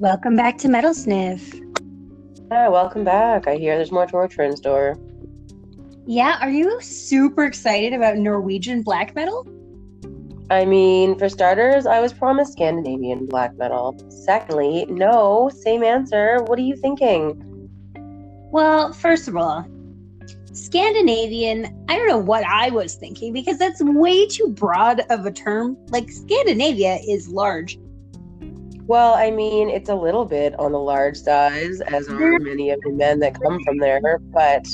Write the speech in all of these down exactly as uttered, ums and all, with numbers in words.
Welcome back to Metal Sniff. Yeah, welcome back. I hear there's more torture in store. Yeah, are you super excited about Norwegian black metal? I mean, for starters, I was promised Scandinavian black metal. Secondly, no, same answer. What are you thinking? Well, first of all, Scandinavian, I don't know what I was thinking, because that's way too broad of a term. Like, Scandinavia is large. Well, I mean, it's a little bit on the large size, as are many of the men that come from there, but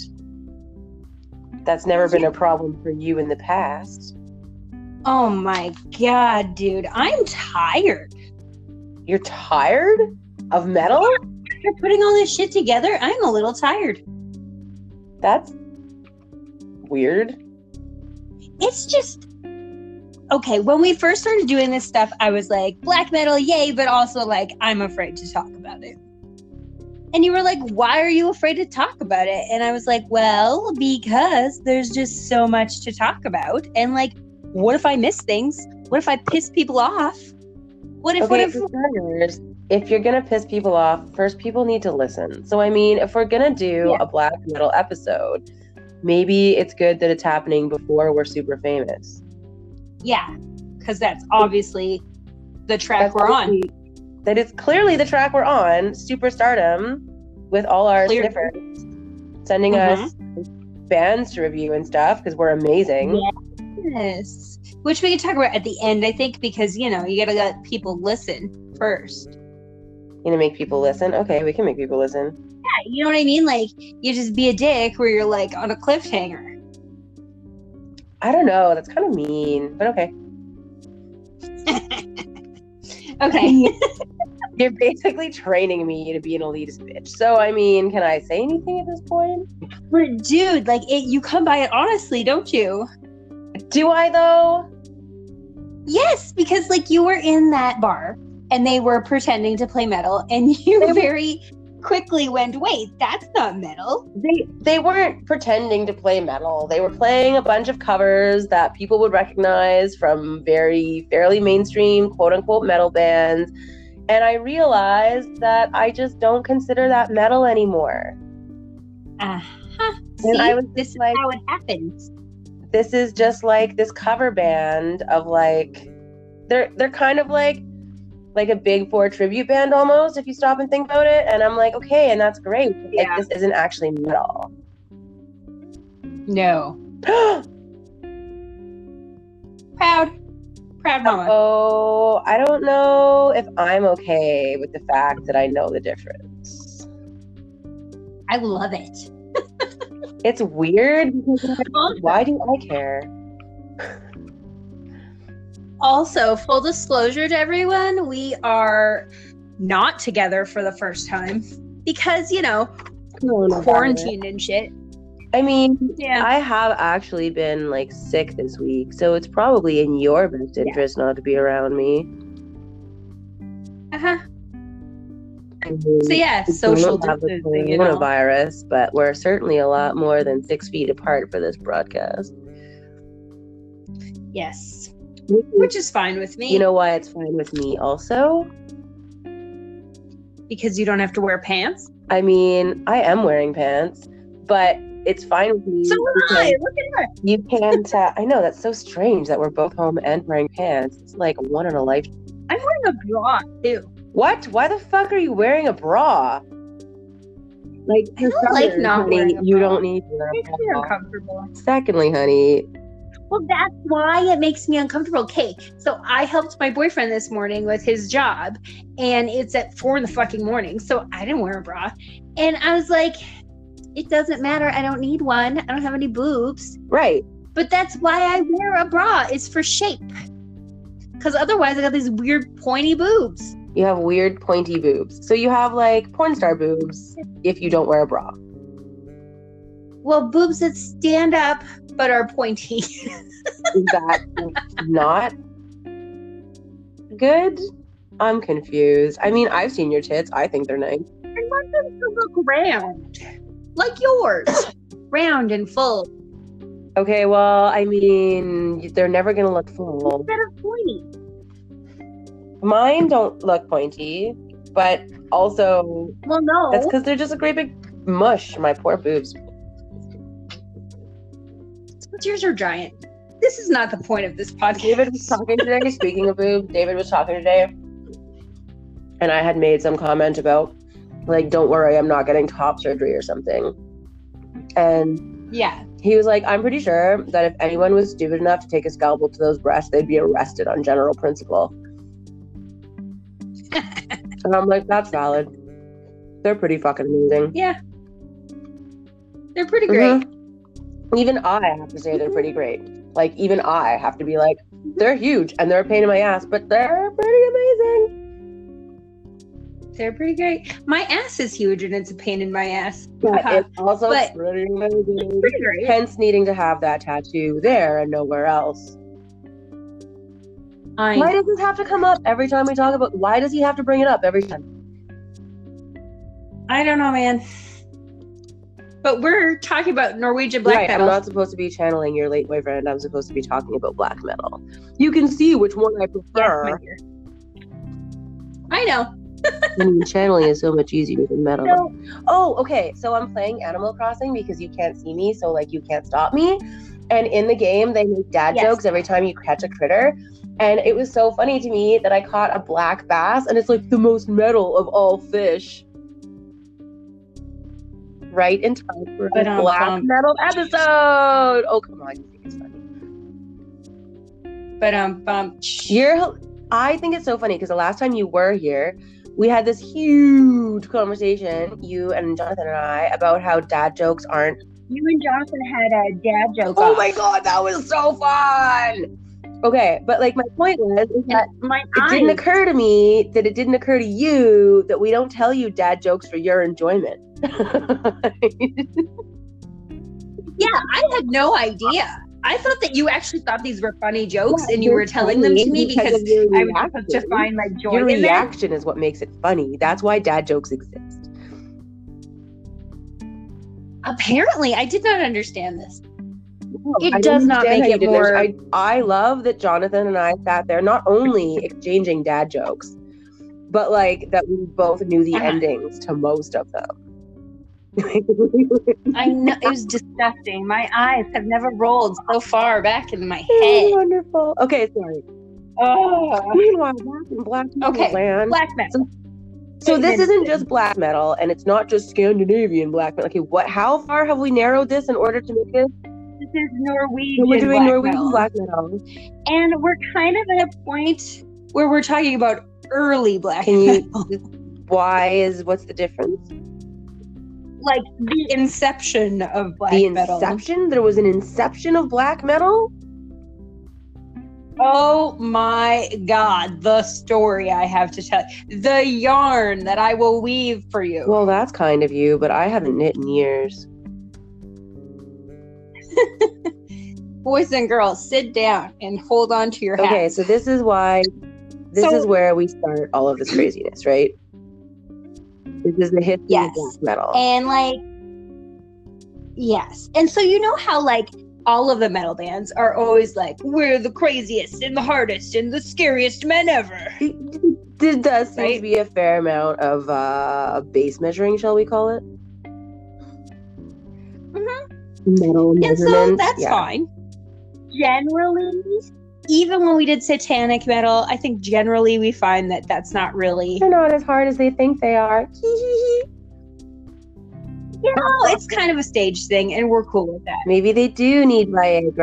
that's never been a problem for you in the past. Oh my god, dude. I'm tired. You're tired of metal? After putting all this shit together, I'm a little tired. That's weird. It's just... Okay, when we first started doing this stuff, I was like, black metal, yay, but also like, I'm afraid to talk about it. And you were like, why are you afraid to talk about it? And I was like, well, because there's just so much to talk about. And like, what if I miss things? What if I piss people off? What if, okay, what if... Listeners, if you're going to piss people off, first people need to listen. So, I mean, if we're going to do yeah. a black metal episode, maybe it's good that it's happening before we're super famous. Yeah, because that's obviously the track that's we're on. That is clearly the track we're on, Superstardom, with all our Clear. sniffers sending mm-hmm. us bands to review and stuff, because we're amazing. Yeah. Yes, which we can talk about at the end, I think, because, you know, you gotta let people listen first. You gonna make people listen? Okay, we can make people listen. Yeah, you know what I mean? Like, you just be a dick where you're, like, on a cliffhanger. I don't know, that's kind of mean, but okay. Okay. You're basically training me to be an elitist bitch. So, I mean, can I say anything at this point? But, dude, like, it, you come by it honestly, don't you? Do I, though? Yes, because, like, you were in that bar, and they were pretending to play metal, and you very quickly went, wait, that's not metal. They they weren't pretending to play metal. They were playing a bunch of covers that people would recognize from very, fairly mainstream, quote-unquote, metal bands, and I realized that I just don't consider that metal anymore. Uh-huh. And See, I was this like, is how it happens. This is just like this cover band of like, they're they're kind of like like a Big Four tribute band almost, if you stop and think about it. And I'm like, okay, and that's great. Yeah. Like, this isn't actually metal. No. Proud. Proud mama. Oh, I don't know if I'm okay with the fact that I know the difference. I love it. It's weird. Why do I care? Also, full disclosure to everyone, we are not together for the first time because, you know, quarantined and shit. I mean, yeah. I have actually been, like, sick this week, so it's probably in your best interest yeah. not to be around me. Uh-huh. I mean, so yeah, social distancing, you know. Coronavirus, but we're certainly a lot more than six feet apart for this broadcast. Yes, which, which is fine with me. You know why it's fine with me, also? Because you don't have to wear pants. I mean, I am wearing pants, but it's fine with me. So am I. Look at her. You can't. Uh, I know that's so strange that we're both home and wearing pants. It's like one in a lifetime. I'm wearing a bra too. What? Why the fuck are you wearing a bra? Like, I don't like not honey, wearing a bra. You don't need to wear a bra. It makes me uncomfortable. Secondly, honey. Well, that's why it makes me uncomfortable. Okay, so I helped my boyfriend this morning with his job, and it's at four in the fucking morning, so I didn't wear a bra. And I was like, it doesn't matter. I don't need one. I don't have any boobs. Right. But that's why I wear a bra. It's for shape. Because otherwise, I got these weird pointy boobs. You have weird pointy boobs. So you have like porn star boobs if you don't wear a bra. Well, boobs that stand up but are pointy. Is that not good? I'm confused. I mean, I've seen your tits. I think they're nice. I want them to look round. Like yours. Round and full. Okay, well, I mean, they're never going to look full. Instead of pointy. Mine don't look pointy. but also well, no. That's because they're just a great big mush. My poor boobs. Yours are giant. This is not the point of this podcast. David was talking today. Speaking of boobs, David was talking today, and I had made some comment about, like, don't worry, I'm not getting top surgery or something. And yeah, he was like, I'm pretty sure that if anyone was stupid enough to take a scalpel to those breasts, they'd be arrested on general principle. And I'm like, that's valid. They're pretty fucking amazing. Yeah. They're pretty great. Mm-hmm. Even I have to say they're pretty great. Like, even I have to be like, they're huge and they're a pain in my ass, but they're pretty amazing. They're pretty great. My ass is huge and it's a pain in my ass. Yeah, uh-huh. It's also but pretty amazing. Pretty great. Hence needing to have that tattoo there and nowhere else. I why does this have to come up every time we talk about, why does he have to bring it up every time? I don't know, man. But we're talking about Norwegian black right, metal. I'm not supposed to be channeling your late boyfriend. I'm supposed to be talking about black metal. You can see which one I prefer. Yes, I know. I mean, channeling is so much easier than metal. No. Oh, okay. So I'm playing Animal Crossing because you can't see me, so like you can't stop me. And in the game, they make dad yes. jokes every time you catch a critter. And it was so funny to me that I caught a black bass, and it's like the most metal of all fish. Right in time for a black um, metal episode. Oh, come on, you think it's funny? But um, um, you're. I think it's so funny because the last time you were here, we had this huge conversation, you and Jonathan and I, about how dad jokes aren't. You and Jonathan had a dad joke. Oh off. My god, that was so fun! Okay, but like my point was is that my it didn't occur to me that it didn't occur to you that we don't tell you dad jokes for your enjoyment. Yeah, I had no idea. I thought that you actually thought these were funny jokes yeah, and you were telling them to me because, because I was supposed to find like joy your in them. Your reaction is what makes it funny. That's why dad jokes exist. Apparently, I did not understand this. No, it I does not make it more... I, I love that Jonathan and I sat there not only exchanging dad jokes, but like that we both knew the uh-huh. endings to most of them. I know, it was disgusting. My eyes have never rolled so far back in my head. Oh, wonderful. Okay, sorry. Oh. Meanwhile, back in black metal okay. land. Black metal. So, so this isn't just black metal, and it's not just Scandinavian black metal. Okay, what? How far have we narrowed this in order to make this? This is Norwegian. So we're doing black Norwegian metal. black metal, and we're kind of at a point where we're talking about early black Can you, metal. Why is what's the difference? Like the inception of black metal. The inception? Metal. There was an inception of black metal? Oh my god, the story I have to tell you. The yarn that I will weave for you. Well, that's kind of you, but I haven't knit in years. Boys and girls, sit down and hold on to your hats. Okay, so this is why, this so, is where we start all of this craziness, right? This is the history yes. of black metal. And like, yes. And so you know how like all of the metal bands are always like, we're the craziest and the hardest and the scariest men ever. There does seem right? to be a fair amount of uh, bass measuring, shall we call it? Mm-hmm. Metal measurement. And so that's yeah. fine. Generally, even when we did satanic metal, I think generally we find that that's not really... They're not as hard as they think they are. You know, it's kind of a stage thing, and we're cool with that. Maybe they do need Viagra.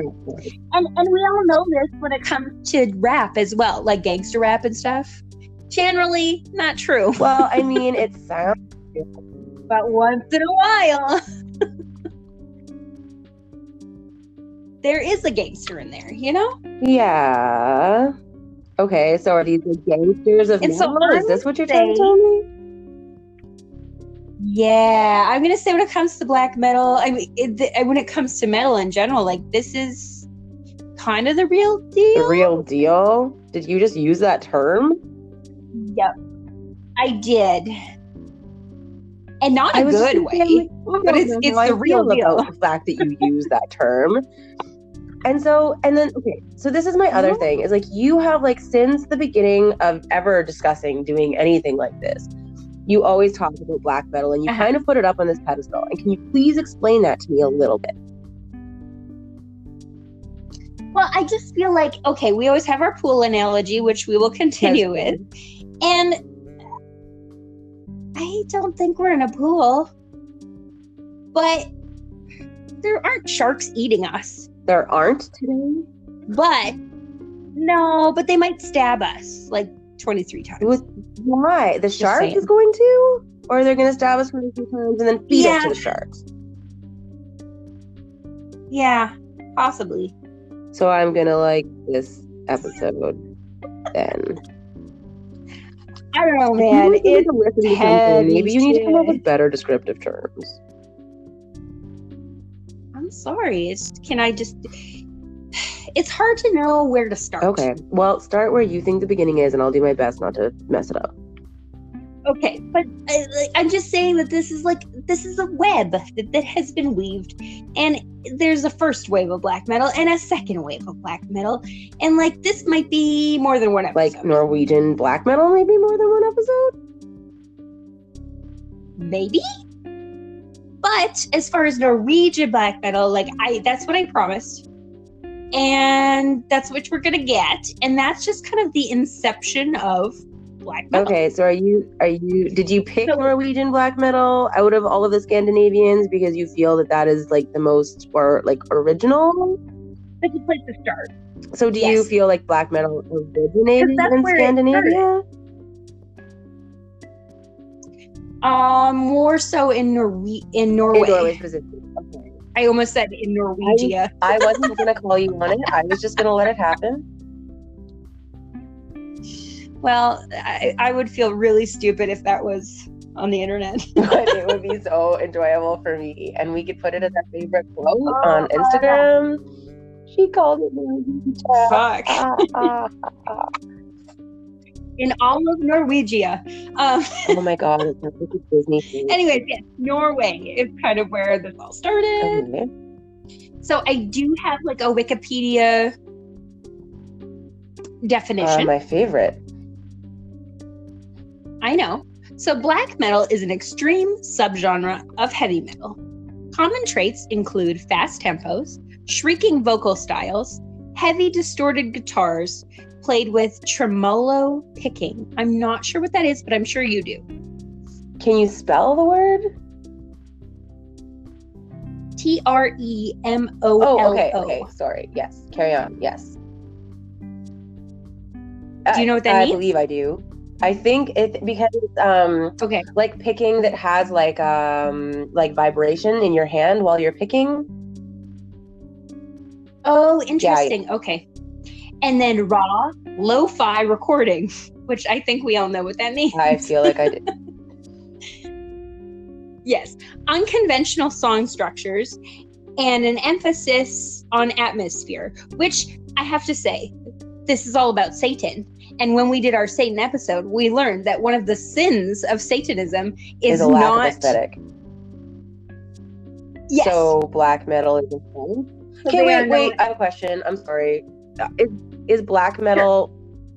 And, and we all know this when it comes to rap as well, like gangster rap and stuff. Generally, not true. Well, I mean, it sounds good. But once in a while... There is a gangster in there, you know? Yeah. Okay, so are these the gangsters of metal? So is this what you're trying to tell me? Yeah, I'm going to say when it comes to black metal, I mean, it, when it comes to metal in general, like, this is kind of the real deal. The real deal? Did you just use that term? Yep. I did. And not a good way. Like, oh, but it's, it's the real deal. About the fact that you use that term. And so, and then, okay, so this is my other mm-hmm. thing, is like, you have, like, since the beginning of ever discussing doing anything like this, You always talk about black metal and you uh-huh. kind of put it up on this pedestal. And can you please explain that to me a little bit? Well, I just feel like, okay, we always have our pool analogy, which we will continue yes. with. And I don't think we're in a pool, but there aren't sharks eating us. There aren't today? But, no, but they might stab us like twenty-three times. With why? The just shark saying. Is going to? Or they're going to stab us twenty-three times and then feed yeah. us to the sharks? Yeah, possibly. So I'm going to like this episode then. I don't know, man. Maybe you need, it's to, to, Maybe you need to come up with better descriptive terms. I'm sorry. It's, can I just... It's hard to know where to start. Okay. Well, start where you think the beginning is, and I'll do my best not to mess it up. Okay. But I, like, I'm just saying that this is like, this is a web that, that has been weaved. And there's a first wave of black metal and a second wave of black metal. And like, this might be more than one episode. Like Norwegian black metal maybe more than one episode? Maybe? But as far as Norwegian black metal, like I, that's what I promised. And that's what we're gonna get, and that's just kind of the inception of black metal. Okay, so are you are you did you pick so, Norwegian black metal out of all of the Scandinavians because you feel that that is like the most or like original? That's a place to start. So do yes. you feel like black metal originated in Scandinavia? Um, more so in Norwe in Norway. In Norway specifically. Okay. I almost said in Norwegia. I, I wasn't going to call you on it. I was just going to let it happen. Well, I, I would feel really stupid if that was on the internet. But it would be so enjoyable for me. And we could put it as a favorite quote oh, on Instagram. Uh, she called it Norwegia. Fuck. Uh, uh, uh. In all of Norwegia. Um, oh my god, it's like a Disney thing. Anyways, yes, Norway is kind of where this all started. Okay. So I do have like a Wikipedia definition. Uh, my favorite. I know. So black metal is an extreme subgenre of heavy metal. Common traits include fast tempos, shrieking vocal styles, heavy distorted guitars, played with tremolo picking. I'm not sure what that is, but I'm sure you do. Can you spell the word? T R E M O L O. Oh, okay, okay, sorry. Yes, carry on, yes. Do you know what that I, means? I believe I do. I think it, because it's um, okay. like picking that has like um, like vibration in your hand while you're picking. Oh, interesting, yeah, yeah. okay. And then raw, lo-fi recording, which I think we all know what that means. I feel like I did. Yes. Unconventional song structures and an emphasis on atmosphere, which I have to say, this is all about Satan. And when we did our Satan episode, we learned that one of the sins of Satanism is, is a lack not... of aesthetic. Yes. So black metal is a thing? So okay, wait, wait. Not... I have a question. I'm sorry. Is, is black metal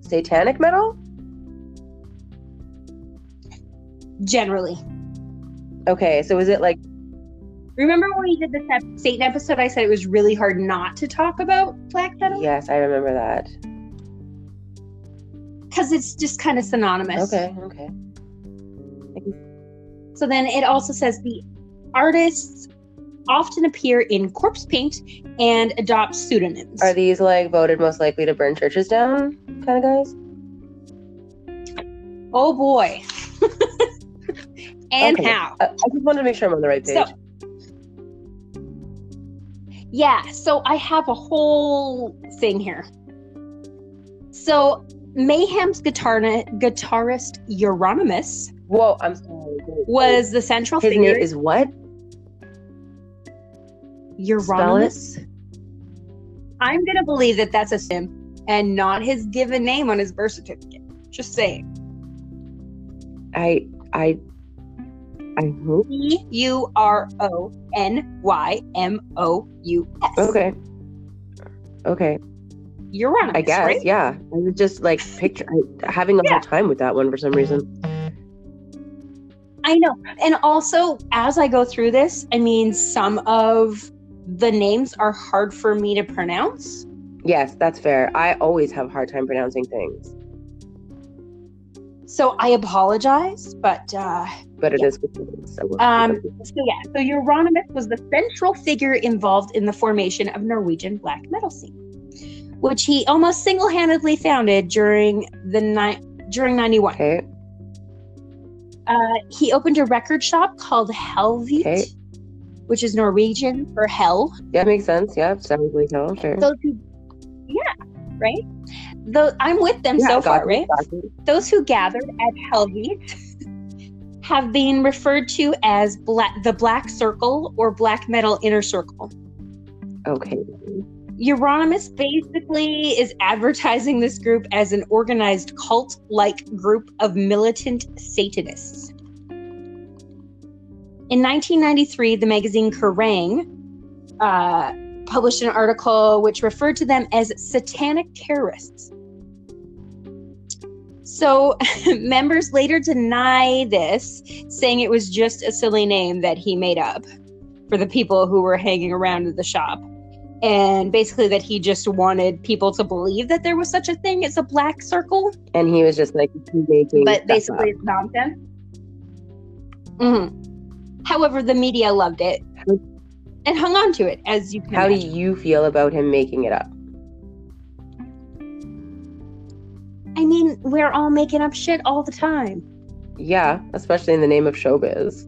sure. satanic metal? Generally. Okay, so is it like... Remember when we did the Satan episode, I said it was really hard not to talk about black metal? Yes, I remember that. Because it's just kind of synonymous. Okay, okay. So then it also says the artists often appear in corpse paint and adopt pseudonyms. Are these like voted most likely to burn churches down kind of guys? Oh boy. And okay. how? I just wanted to make sure I'm on the right page. So, yeah, so I have a whole thing here. So Mayhem's guitar- guitarist Euronymous Whoa, I'm sorry. was the central His figure. His name is what? Euronymous. I'm gonna believe that that's a sim and not his given name on his birth certificate. Just saying. I I I hope E U R O N Y M O U S. Okay. Okay. Euronymous. I guess. Right? Yeah. I was just like picture I, having a yeah. hard time with that one for some reason. I know. And also, as I go through this, I mean, some of the names are hard for me to pronounce. Yes, that's fair. I always have a hard time pronouncing things. So I apologize, but... Uh, but it yeah. is what it is. Um, so yeah, so Euronymous was the central figure involved in the formation of Norwegian black metal scene, which he almost single-handedly founded during the ni- during ninety-one. Okay. Uh, he opened a record shop called Helvit, okay. which is Norwegian for hell. Yeah, makes sense. Yeah, sounds like hell. Sure. Those who, yeah, right? Those, I'm with them yeah, so far, you, right? Those who gathered at Helvit have been referred to as bla- the Black Circle or Black Metal Inner Circle. Okay. Euronymous basically is advertising this group as an organized cult-like group of militant Satanists. In nineteen ninety-three, the magazine Kerrang! Uh, published an article which referred to them as satanic terrorists. So members later deny this, saying it was just a silly name that he made up for the people who were hanging around at the shop. And basically that he just wanted people to believe that there was such a thing as a black circle. And he was just like, but basically up. It's nonsense. Mm-hmm. However, the media loved it and hung on to it, as you can How imagine. Do you feel about him making it up? I mean, we're all making up shit all the time. Yeah, especially in the name of showbiz.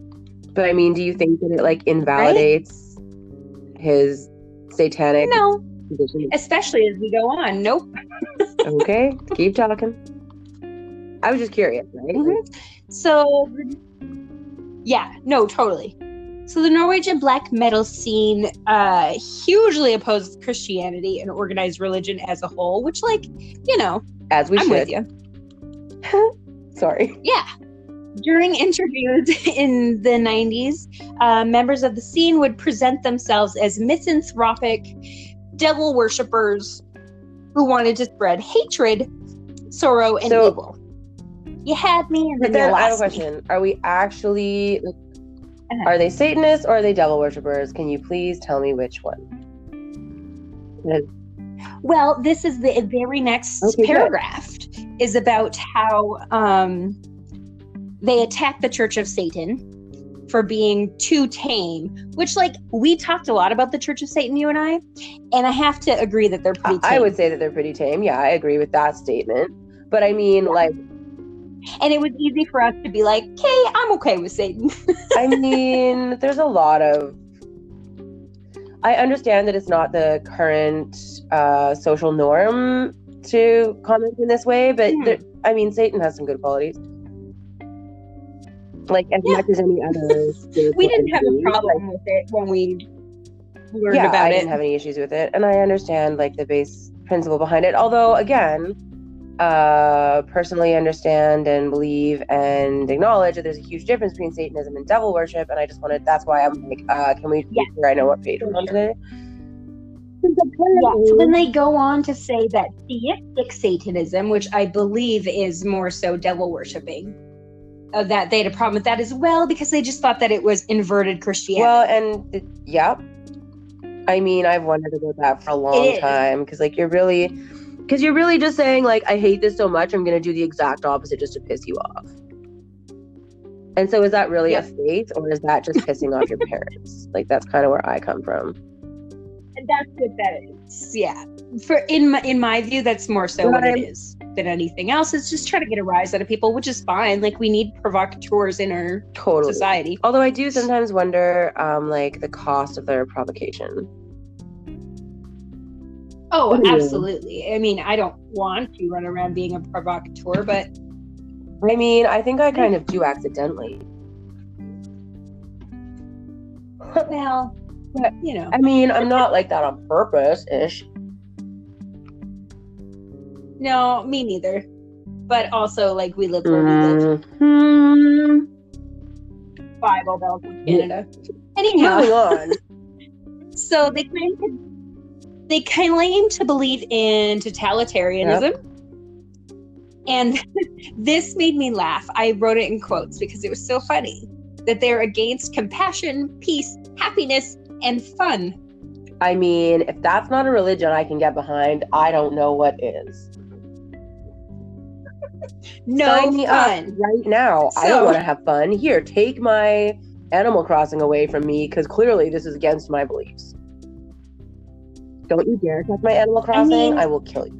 But I mean, do you think that it like invalidates right? his... satanic no position. Especially as we go on. Nope. Okay, keep talking. I was just curious, right? Mm-hmm. So yeah, no, totally. So the Norwegian black metal scene uh hugely opposed Christianity and organized religion as a whole, which, like, you know, as we I'm should. With you. Sorry. Yeah. During interviews in the nineties, uh, members of the scene would present themselves as misanthropic devil worshippers who wanted to spread hatred, sorrow, and so, evil. You had me, and then you lost I have a question. Me. Are we actually, like, uh-huh. are they Satanists or are they devil worshippers? Can you please tell me which one? Well, this is the very next okay, paragraph good. Is about how... Um, they attacked the Church of Satan for being too tame, which, like, we talked a lot about the Church of Satan, you and I, and I have to agree that they're pretty tame. I would say that they're pretty tame. Yeah, I agree with that statement. But I mean, yeah. like... And it was easy for us to be like, okay, I'm okay with Satan. I mean, there's a lot of... I understand that it's not the current uh, social norm to comment in this way, but yeah. there, I mean, Satan has some good qualities. Like, as yeah. much as any other... we didn't have a problem like, with it when we learned yeah, about I it. I didn't have any issues with it. And I understand, like, the base principle behind it. Although, again, uh, personally understand and believe and acknowledge that there's a huge difference between Satanism and devil worship. And I just wanted... That's why I'm like, uh, can we... Yeah. I know what page we're on today. Yeah. So then they go on to say that theistic Satanism, which I believe is more so devil worshipping... Of that they had a problem with that as well because they just thought that it was inverted Christianity. Well, and it, yeah, I mean, I've wondered about that for a long time because, like, you're really, because you're really just saying, like, I hate this so much, I'm gonna do the exact opposite just to piss you off. And so, is that really yeah. a faith, or is that just pissing off your parents? Like, that's kind of where I come from. And that's what that is. Yeah, for in my in my view, that's more so what, what it is. Than anything else. It's just trying to get a rise out of people, which is fine. Like, we need provocateurs in our totally. Society. Although I do sometimes wonder, um, like, the cost of their provocation. Oh, Ooh. Absolutely. I mean, I don't want to run around being a provocateur, but... I mean, I think I kind of do accidentally. Well, but, you know. I mean, I'm not like that on purpose-ish. No, me neither. But also, like, we live where mm-hmm. we live. Bible Belt in Canada. Anyhow. Moving on. So they claim to, they claim to believe in totalitarianism. Yep. And this made me laugh. I wrote it in quotes because it was so funny that they're against compassion, peace, happiness, and fun. I mean, if that's not a religion I can get behind, I don't know what is. No Sign me fun. Up right now. So, I don't want to have fun. Here, take my Animal Crossing away from me, because clearly this is against my beliefs. Don't you dare touch my Animal Crossing. I, mean, I will kill you.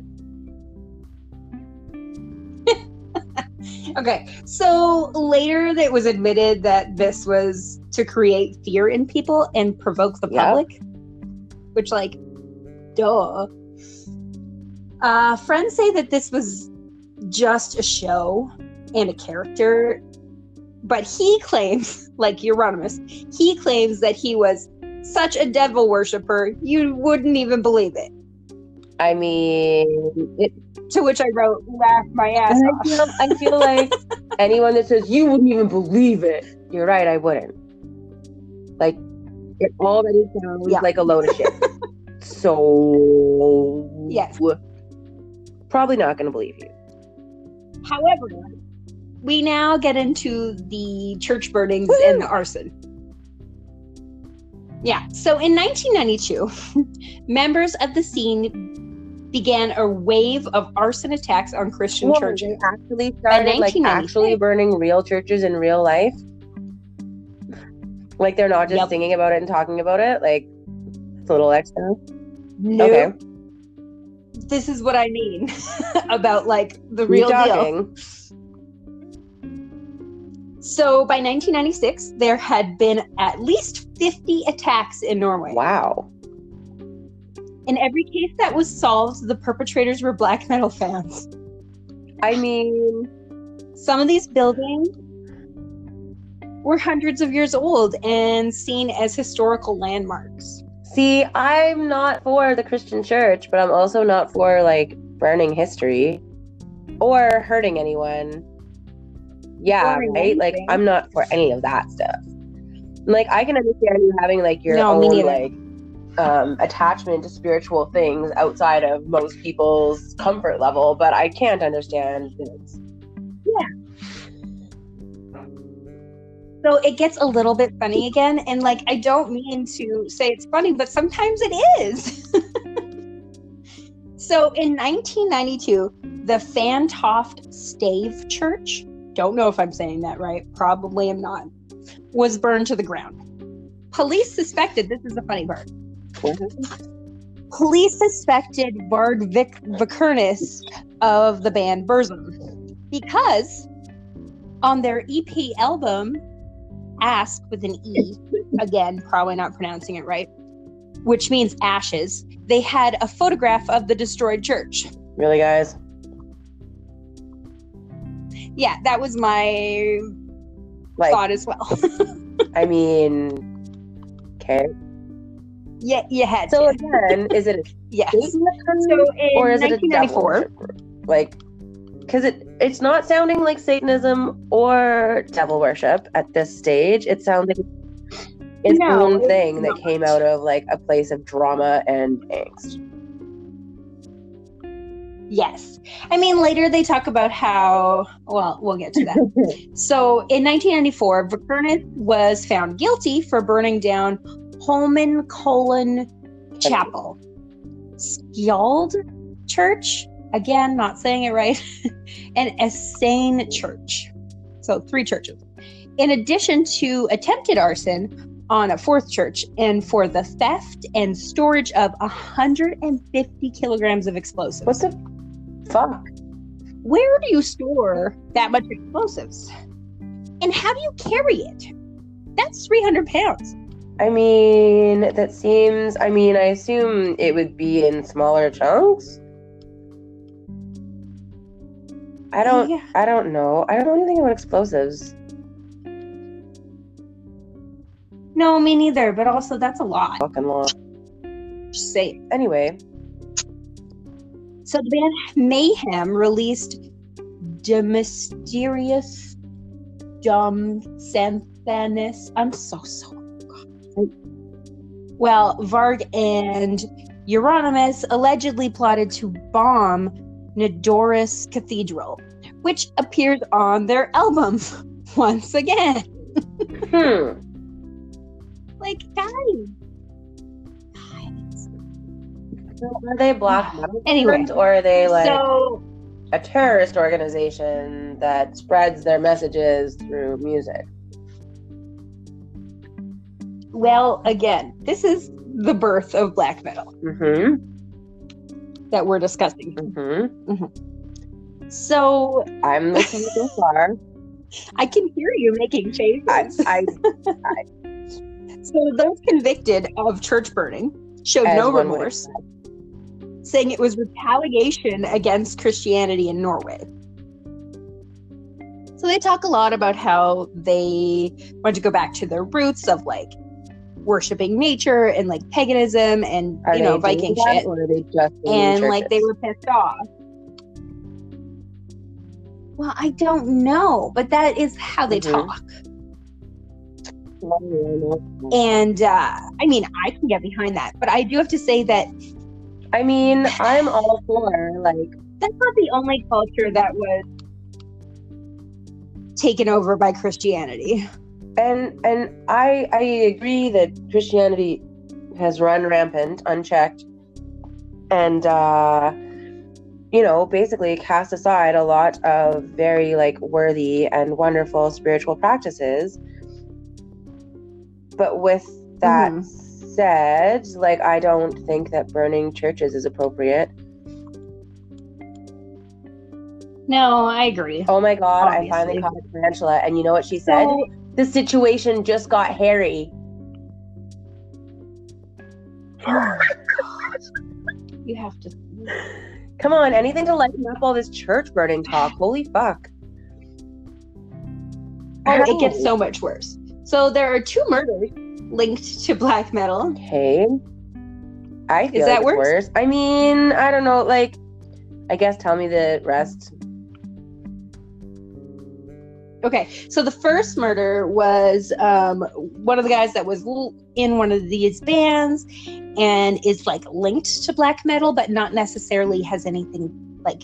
Okay, so later it was admitted that this was to create fear in people and provoke the public. Yeah. Which, like, duh. Uh, friends say that this was just a show and a character, but he claims, like Euronymous, he claims that he was such a devil worshiper, you wouldn't even believe it. I mean... It, to which I wrote, laugh my ass I off. Feel, I feel like anyone that says, you wouldn't even believe it, you're right, I wouldn't. Like, it already sounds yeah. like a load of shit. So... Yes. Probably not going to believe you. However, we now get into the church burnings Woo! And the arson. Yeah, so in nineteen ninety-two, members of the scene began a wave of arson attacks on Christian well, churches. They actually started like actually burning real churches in real life. Like they're not just yep. singing about it and talking about it. Like, it's a little extra. No. Okay. This is what I mean about like the real deal. So by nineteen ninety-six, there had been at least fifty attacks in Norway. Wow. In every case that was solved, the perpetrators were black metal fans. I mean, some of these buildings were hundreds of years old and seen as historical landmarks. See, I'm not for the Christian church, but I'm also not for, like, burning history or hurting anyone. Yeah, or right? Like, I'm not for any of that stuff. Like, I can understand you having, like, your no, own, like, um, attachment to spiritual things outside of most people's comfort level, but I can't understand this. So it gets a little bit funny again. And like, I don't mean to say it's funny, but sometimes it is. So in nineteen ninety-two, the Fantoft Stave Church, don't know if I'm saying that right, probably am not, was burned to the ground. Police suspected, this is the funny part. Mm-hmm. Police suspected Varg Vikernes of the band Burzum because on their E P album, Ask with an E, again, probably not pronouncing it right, which means ashes, they had a photograph of the destroyed church. Really, guys? Yeah, that was my like, thought as well. I mean, okay. Yeah, you had so to. Again, is it a yes. So or is it a devil? Like, because it it's not sounding like Satanism or devil worship at this stage. It sounds like it's no, own it's thing not. That came out of like a place of drama and angst. Yes. I mean, later they talk about how, well, we'll get to that. So in nineteen ninety-four, Vikernes was found guilty for burning down Holmenkollen Chapel, Skjold Church, again, not saying it right, and Åsane Church. So three churches. In addition to attempted arson on a fourth church and for the theft and storage of one hundred fifty kilograms of explosives. What the fuck? Where do you store that much explosives? And how do you carry it? That's three hundred pounds. I mean, that seems, I mean, I assume it would be in smaller chunks. I don't yeah. I don't know. I don't know anything about explosives. No, me neither, but also that's a lot. Fucking lot. Safe. Anyway. So the band Mayhem released De Mysteriis Dom Sathanas. I'm so sorry. Well, Varg and Euronymous allegedly plotted to bomb Nidaros Cathedral which appears on their albums once again. hmm. Like, guys. guys. Are they black uh, anyway, or are they like so, a terrorist organization that spreads their messages through music? Well, again, this is the birth of black metal mm-hmm. that we're discussing. Mm-hmm. Mm-hmm. So I'm listening so far. I can hear you making changes. I, I, I. So those convicted of church burning showed As no remorse, saying it was retaliation against Christianity in Norway. So they talk a lot about how they want to go back to their roots of like worshipping nature and like paganism and you know Viking shit, and like they were pissed off. Well, I don't know, but that is how they mm-hmm. talk. And uh, I mean, I can get behind that, but I do have to say that. I mean, I'm all for like. That's not the only culture that was taken over by Christianity. And and I I agree that Christianity has run rampant, unchecked, and uh, you know, basically cast aside a lot of very like worthy and wonderful spiritual practices. But with that mm-hmm. said, like I don't think that burning churches is appropriate. No, I agree. Oh my god, obviously. I finally caught Tarantula, and you know what she said? So- The situation just got hairy. Oh, you have to. Come on, anything to lighten up all this church burning talk. Holy fuck. Oh, it gets so much worse. So there are two murders linked to black metal. Okay. I feel Is that like worse? worse. I mean, I don't know. Like, I guess tell me the rest. Okay, so the first murder was um, one of the guys that was in one of these bands and is like linked to black metal, but not necessarily has anything like,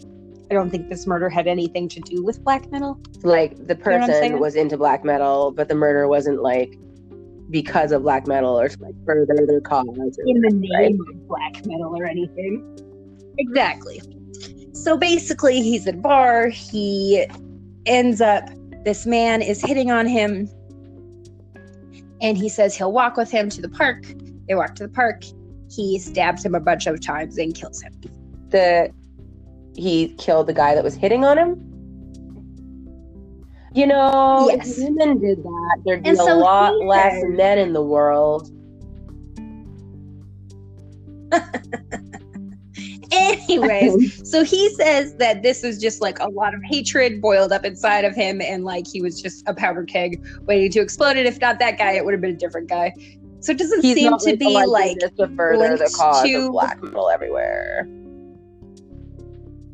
I don't think this murder had anything to do with black metal. Like the person you know was into black metal, but the murder wasn't like because of black metal or to like further their cause. In the name right? of black metal or anything. Exactly. So basically he's at a bar, he ends up this man is hitting on him, and he says he'll walk with him to the park. They walk to the park. He stabs him a bunch of times and kills him. The he killed the guy that was hitting on him? You know, yes. If women did that, there'd be so a lot he, less men in the world. Anyways, so he says that this is just like a lot of hatred boiled up inside of him, and like he was just a powder keg waiting to explode. And if not that guy, it would have been a different guy. So it doesn't He's seem not to be like just to further the cause to... of black metal everywhere.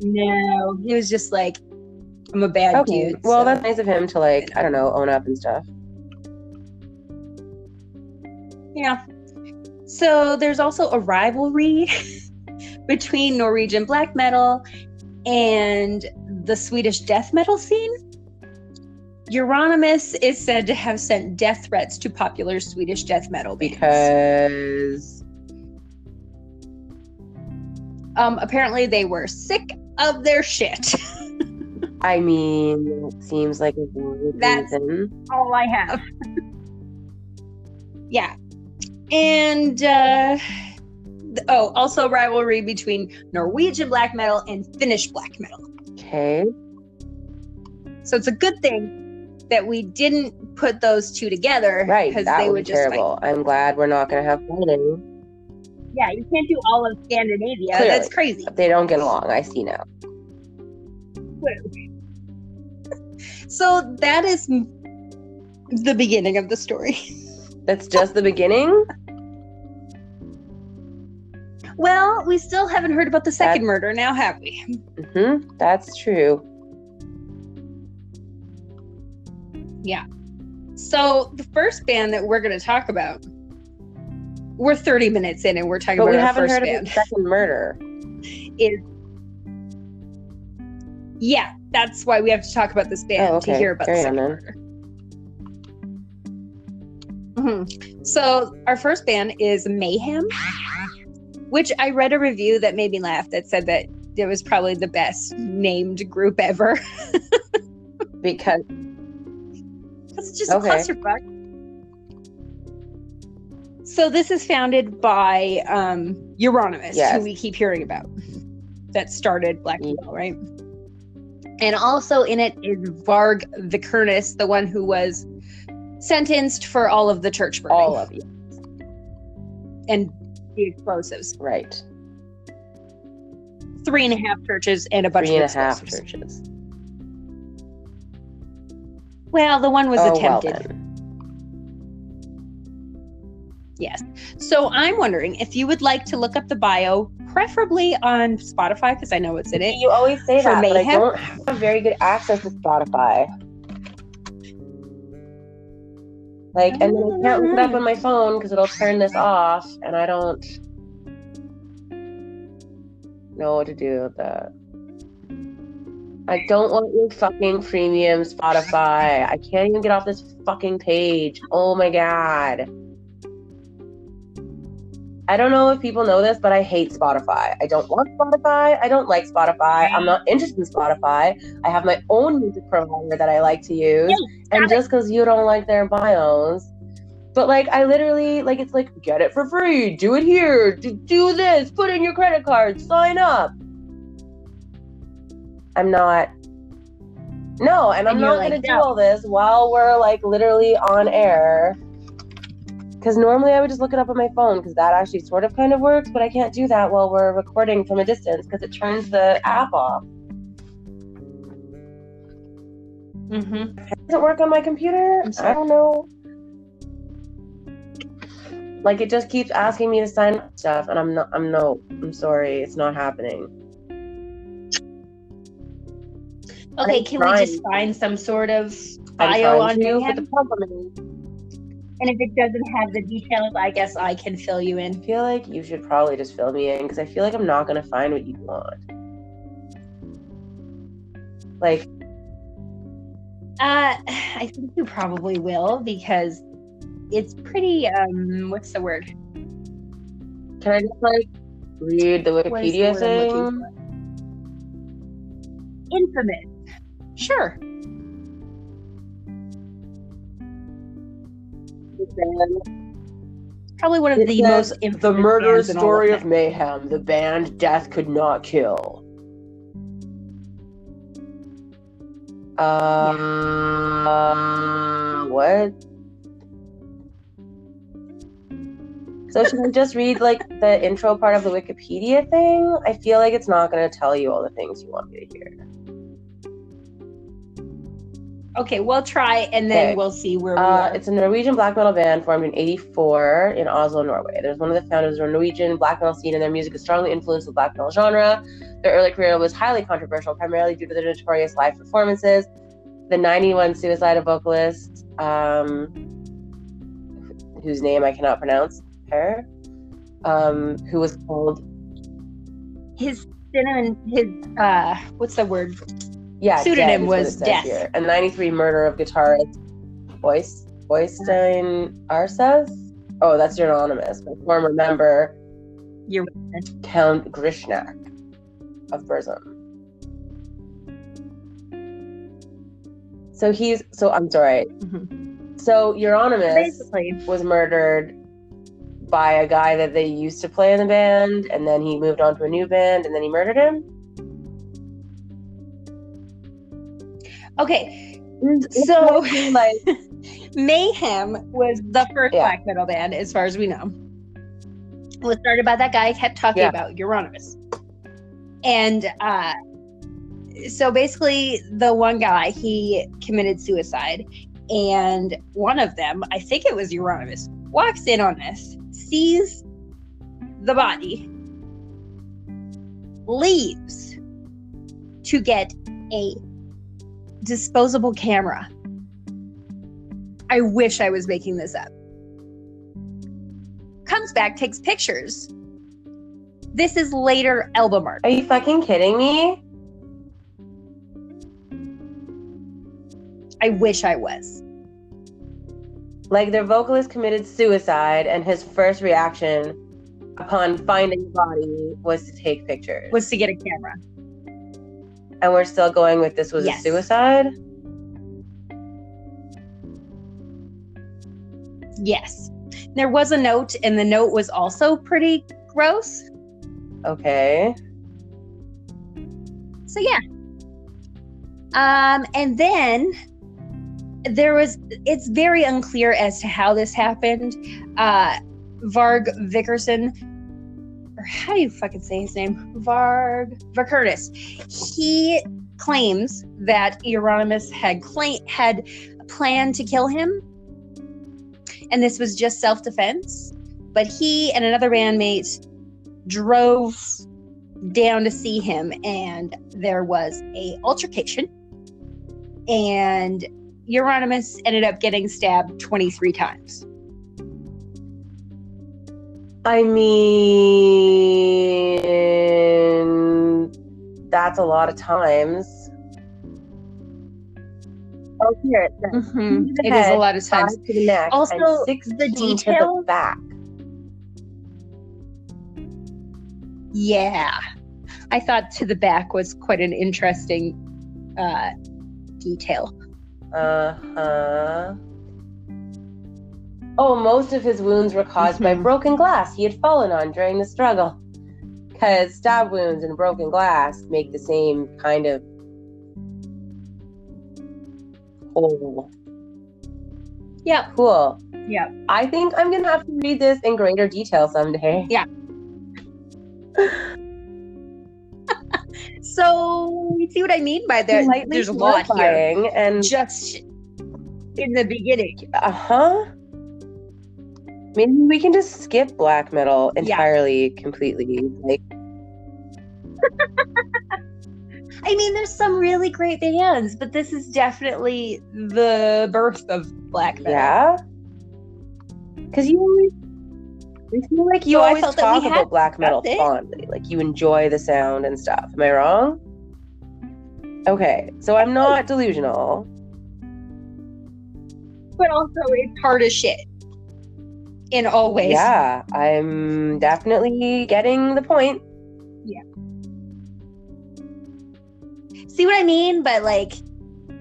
No, he was just like, I'm a bad okay. dude. Well, so. That's nice of him to like, I don't know, own up and stuff. Yeah. So there's also a rivalry. between Norwegian black metal and the Swedish death metal scene. Euronymous is said to have sent death threats to popular Swedish death metal bands. Because... Um, apparently they were sick of their shit. I mean, it seems like a good That's reason. all I have. yeah. And... Uh, Oh, also rivalry between Norwegian black metal and Finnish black metal. Okay. So it's a good thing that we didn't put those two together. Right, because they would, would be just terrible. Fight. I'm glad we're not going to have fighting. Yeah, you can't do all of Scandinavia. Clearly. That's crazy. They don't get along. I see now. So that is the beginning of the story. That's just the beginning? Well, we still haven't heard about the second That's, murder, now have we? Mm-hmm. That's true. Yeah. So the first band that we're going to talk about, we're thirty minutes in and we're talking but about our first band. But we haven't heard of the second murder. Is, yeah. That's why we have to talk about this band. Oh, okay. To hear about Carry the second on, murder. Mm-hmm. So our first band is Mayhem, which I read a review that made me laugh that said that it was probably the best named group ever. Because it's just okay. a clusterfuck. So this is founded by um, Euronymous, yes. who we keep hearing about, that started Black Veil, yeah. right? And also in it is Varg Vikernes, the one who was sentenced for all of the church burning. All of it. And the explosives. Right. Three and a half churches and a bunch Three of explosives. Three and a half churches. Well, the one was oh, attempted. Well then. Yes. So I'm wondering if you would like to look up the bio, preferably on Spotify, because I know what's in it. You always say that, Mayhem. But I don't have very good access to Spotify. Like, and then I can't look it up on my phone because it'll turn this off, and I don't know what to do with that. I don't want your fucking premium Spotify. I can't even get off this fucking page. Oh my god. I don't know if people know this, but I hate Spotify. I don't want Spotify. I don't like Spotify. I'm not interested in Spotify. I have my own music provider that I like to use. Yay, and just because you don't like their bios. But, like, I literally, like, it's like, get it for free. Do it here. Do, do this. Put in your credit card. Sign up. I'm not. No, and I'm and not like, going to no. do all this while we're, like, literally on air. Because normally I would just look it up on my phone because that actually sort of kind of works, but I can't do that while we're recording from a distance because it turns the app off. Mm-hmm. Does it work on my computer? I don't know. Like, it just keeps asking me to sign up stuff, and I'm not, I'm no, I'm sorry, it's not happening. Okay, can trying. we just find some sort of bio on you? But the problem is, and if it doesn't have the details, I guess I can fill you in. I feel like you should probably just fill me in, because I feel like I'm not going to find what you want. Like... Uh, I think you probably will, because it's pretty, um, what's the word? Can I just, like, read the Wikipedia the thing? Infamous. Sure. Probably one of it the most the murderous story of, of Mayhem, the band Death Could Not Kill. Um, yeah. uh, what? So should we just read like the intro part of the Wikipedia thing? I feel like it's not going to tell you all the things you want me to hear. Okay, we'll try, and then okay. we'll see where we uh, are. It's a Norwegian black metal band formed in eighty-four in Oslo, Norway. There's one of the founders of a Norwegian black metal scene, and their music has strongly influenced the black metal genre. Their early career was highly controversial, primarily due to their notorious live performances, the ninety-one suicide of vocalist, um, whose name I cannot pronounce, her, um, who was called... His cinnamon, his, uh, what's the word? Yeah, pseudonym dead, was Death. Here. A ninety-three murder of guitarist Boyce, Boystein Arsath? Oh, that's Euronymous, my former member, Euronymous. Count Grishnak of Burzum. So he's, so I'm sorry. Mm-hmm. So Euronymous Basically. was murdered by a guy that they used to play in the band, and then he moved on to a new band, and then he murdered him? Okay, so like Mayhem was the first yeah. black metal band, as far as we know. It was started by that guy I kept talking yeah. about, Euronymous. And uh, so basically, the one guy, he committed suicide. And one of them, I think it was Euronymous, walks in on this, sees the body, leaves to get a disposable camera. I wish I was making this up. Comes back, takes pictures. This is later album art. Are you fucking kidding me? I wish I was. Like their vocalist committed suicide, and his first reaction upon finding the body was to take pictures. Was to get a camera. And we're still going with this was yes. a suicide? Yes. There was a note, and the note was also pretty gross. Okay. So yeah. Um, and then there was, it's very unclear as to how this happened. Uh, Varg Vikernes, or how do you fucking say his name? Varg Vikernes. He claims that Euronymous had cla- had planned to kill him, and this was just self-defense. But he and another bandmate drove down to see him, and there was a altercation, and Euronymous ended up getting stabbed twenty-three times. I mean, that's a lot of times. Oh, here it says. Mm-hmm. It head, is a lot of times. To the neck, also, six the detail. The back. Yeah. I thought to the back was quite an interesting uh, detail. Uh-huh. Oh, most of his wounds were caused by broken glass he had fallen on during the struggle. Because stab wounds and broken glass make the same kind of hole. Yeah. Cool. Yeah. I think I'm going to have to read this in greater detail someday. Yeah. So, you see what I mean by there? Lightly There's a lot here. And just in the beginning. Uh-huh. Maybe we can just skip black metal entirely, yeah. completely. Like, I mean, there's some really great bands, but this is definitely the birth of black metal. Yeah, because you always, I feel like you so always talk about black metal fondly. Like you enjoy the sound and stuff. Am I wrong? Okay, so I'm not delusional, but also it's hard as shit. In all ways. Yeah, I'm definitely getting the point. Yeah. See what I mean? But like,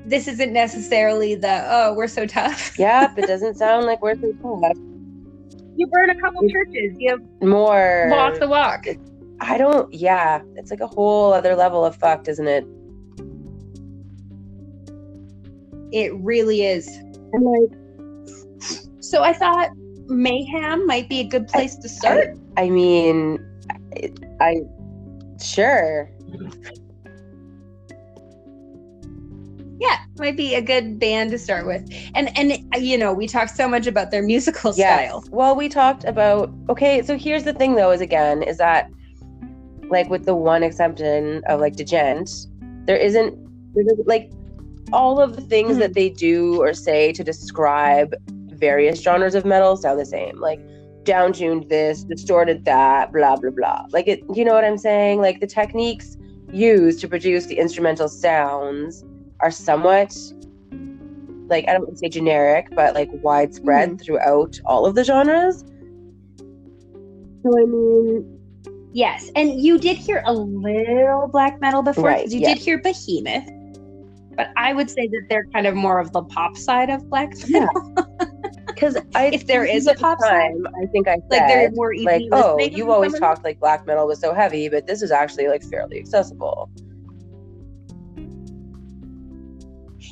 this isn't necessarily the, oh, we're so tough. Yeah, it doesn't sound like we're so tough. You burn a couple it's churches. You have more. Walk the walk. I don't, yeah. It's like a whole other level of fucked, isn't it? It really is. I'm like, so I thought Mayhem might be a good place I, to start. I, I mean, I, I sure. Yeah, might be a good band to start with. And and you know, we talked so much about their musical yes. style. Well, we talked about okay. So here's the thing, though, is again, is that like with the one exception of like Degent, there isn't like all of the things mm-hmm. that they do or say to describe various genres of metal sound the same, like down-tuned this, distorted that, blah blah blah. Like it, you know what I'm saying? Like the techniques used to produce the instrumental sounds are somewhat, like I don't want to say generic, but like widespread mm-hmm. throughout all of the genres. So I mean, yes, and you did hear a little black metal before, right, you yeah. did hear Behemoth, but I would say that they're kind of more of the pop side of black metal. Yeah. Because if there is a pop time, song, I think I said, like, they're more easy like, oh, you always someone. talked like black metal was so heavy, but this is actually like fairly accessible.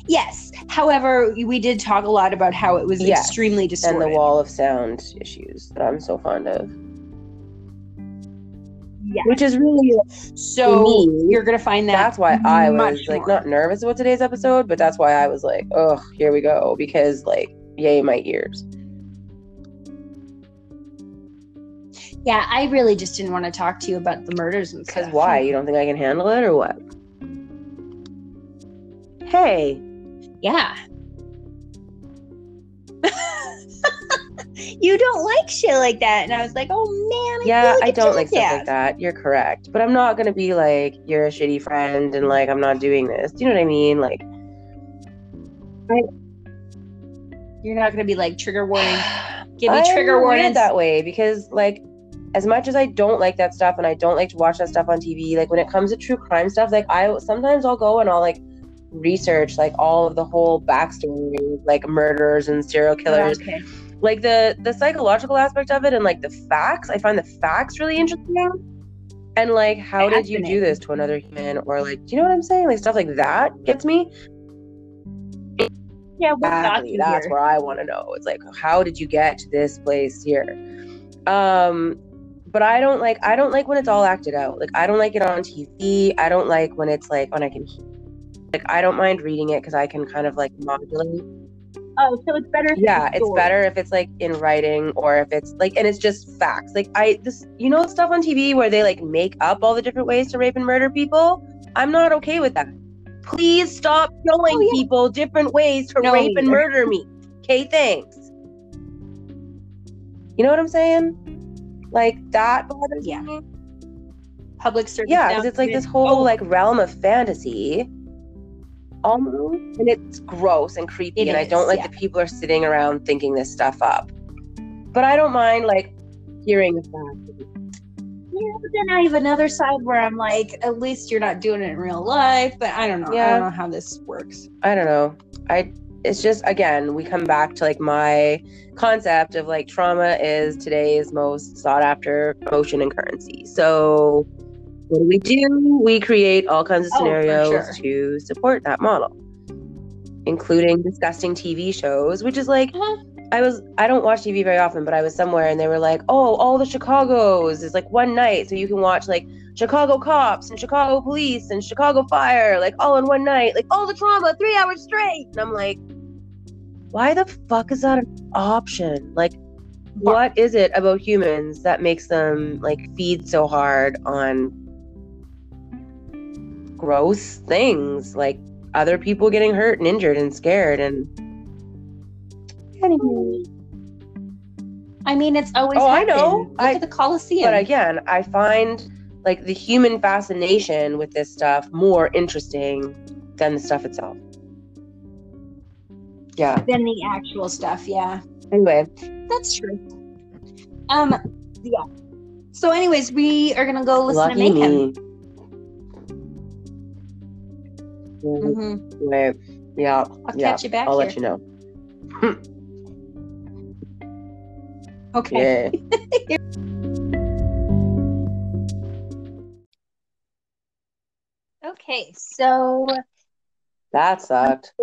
Yes. However, we did talk a lot about how it was yes. extremely distorted. And the wall of sound issues that I'm so fond of. Yeah. Which is really so me, you're gonna find that that's why I was like more. not nervous about today's episode, but that's why I was like, oh, here we go, because like yay, my ears. Yeah, I really just didn't want to talk to you about the murders and stuff. Because why? You don't think I can handle it or what? Hey. Yeah. You don't like shit like that. And I was like, oh, man. I yeah, really I don't like stuff ass. like that. You're correct. But I'm not going to be like, you're a shitty friend and like, I'm not doing this. Do you know what I mean? Like, I, you're not going to be like, trigger warning. Give me trigger warning that way, because like, as much as I don't like that stuff and I don't like to watch that stuff on T V, like when it comes to true crime stuff, like I sometimes I'll go and I'll like research like all of the whole backstory, like murderers and serial killers. Yeah, okay. Like the the psychological aspect of it and like the facts, I find the facts really interesting now. And like, how did you do this to another human? Or like, do you know what I'm saying? Like stuff like that gets me. Yeah, what exactly. That's here. Where I want to know. It's like, how did you get to this place here? Um, but I don't like. I don't like when it's all acted out. Like I don't like it on T V. I don't like when it's like when I can. Like I don't mind reading it because I can kind of like modulate. Oh, so it's better. Yeah, it's better if it's like in writing or if it's like, and it's just facts. Like I, this, you know, stuff on T V where they like make up all the different ways to rape and murder people. I'm not okay with that. Please stop showing oh, yeah. people different ways to no, rape either. and murder me. Okay, thanks. You know what I'm saying? Like that bothers yeah. me. Public service. Yeah, because it's like this whole oh. like realm of fantasy. Almost, and it's gross and creepy it and is, I don't like yeah. that people are sitting around thinking this stuff up, but I don't mind like hearing about it. Yeah, but then I have another side where I'm like, at least you're not doing it in real life, but I don't know yeah. I don't know how this works. I don't know I it's just, again, we come back to like my concept of like trauma is today's most sought after emotion and currency. So what do we do? We create all kinds of scenarios oh, for sure. to support that model, including disgusting T V shows, which is like, uh-huh. I was, I don't watch T V very often, but I was somewhere and they were like, oh, all the Chicagos is like one night. So you can watch like Chicago Cops and Chicago Police and Chicago Fire, like all in one night, like all the trauma, three hours straight. And I'm like, why the fuck is that an option? Like, what is it about humans that makes them like feed so hard on gross things like other people getting hurt and injured and scared? And anyway, I mean, it's always oh happened. I know look I, at the Colosseum. But again, I find like the human fascination with this stuff more interesting than the stuff itself. Yeah, than the actual stuff. Yeah, anyway, that's true. Um yeah, so anyways, we are gonna go listen Lucky to Mayhem. Me. Mm-hmm. Right. Yeah. I'll yeah. catch you back. I'll here. Let you know. Okay. Yeah. Okay, so that sucked.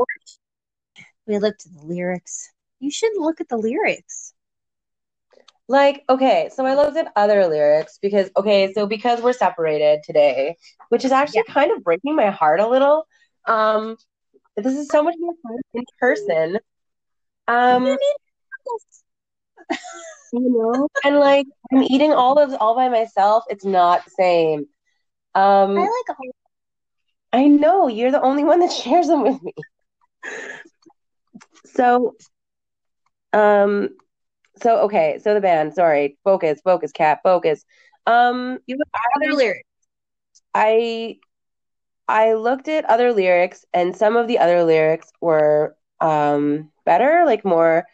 We looked at the lyrics. You should look at the lyrics. Like, okay, so I looked at other lyrics because, okay, so because we're separated today, which is actually yeah. kind of breaking my heart a little. Um, this is so much more fun in person. Um, you know, and like I'm eating olives all by myself. It's not the same. Um, I like olives. I know you're the only one that shares them with me. So, um, so okay, so the band. Sorry, focus, focus, cat, focus. Um, you have other lyrics. I. I looked at other lyrics, and some of the other lyrics were um, better, like more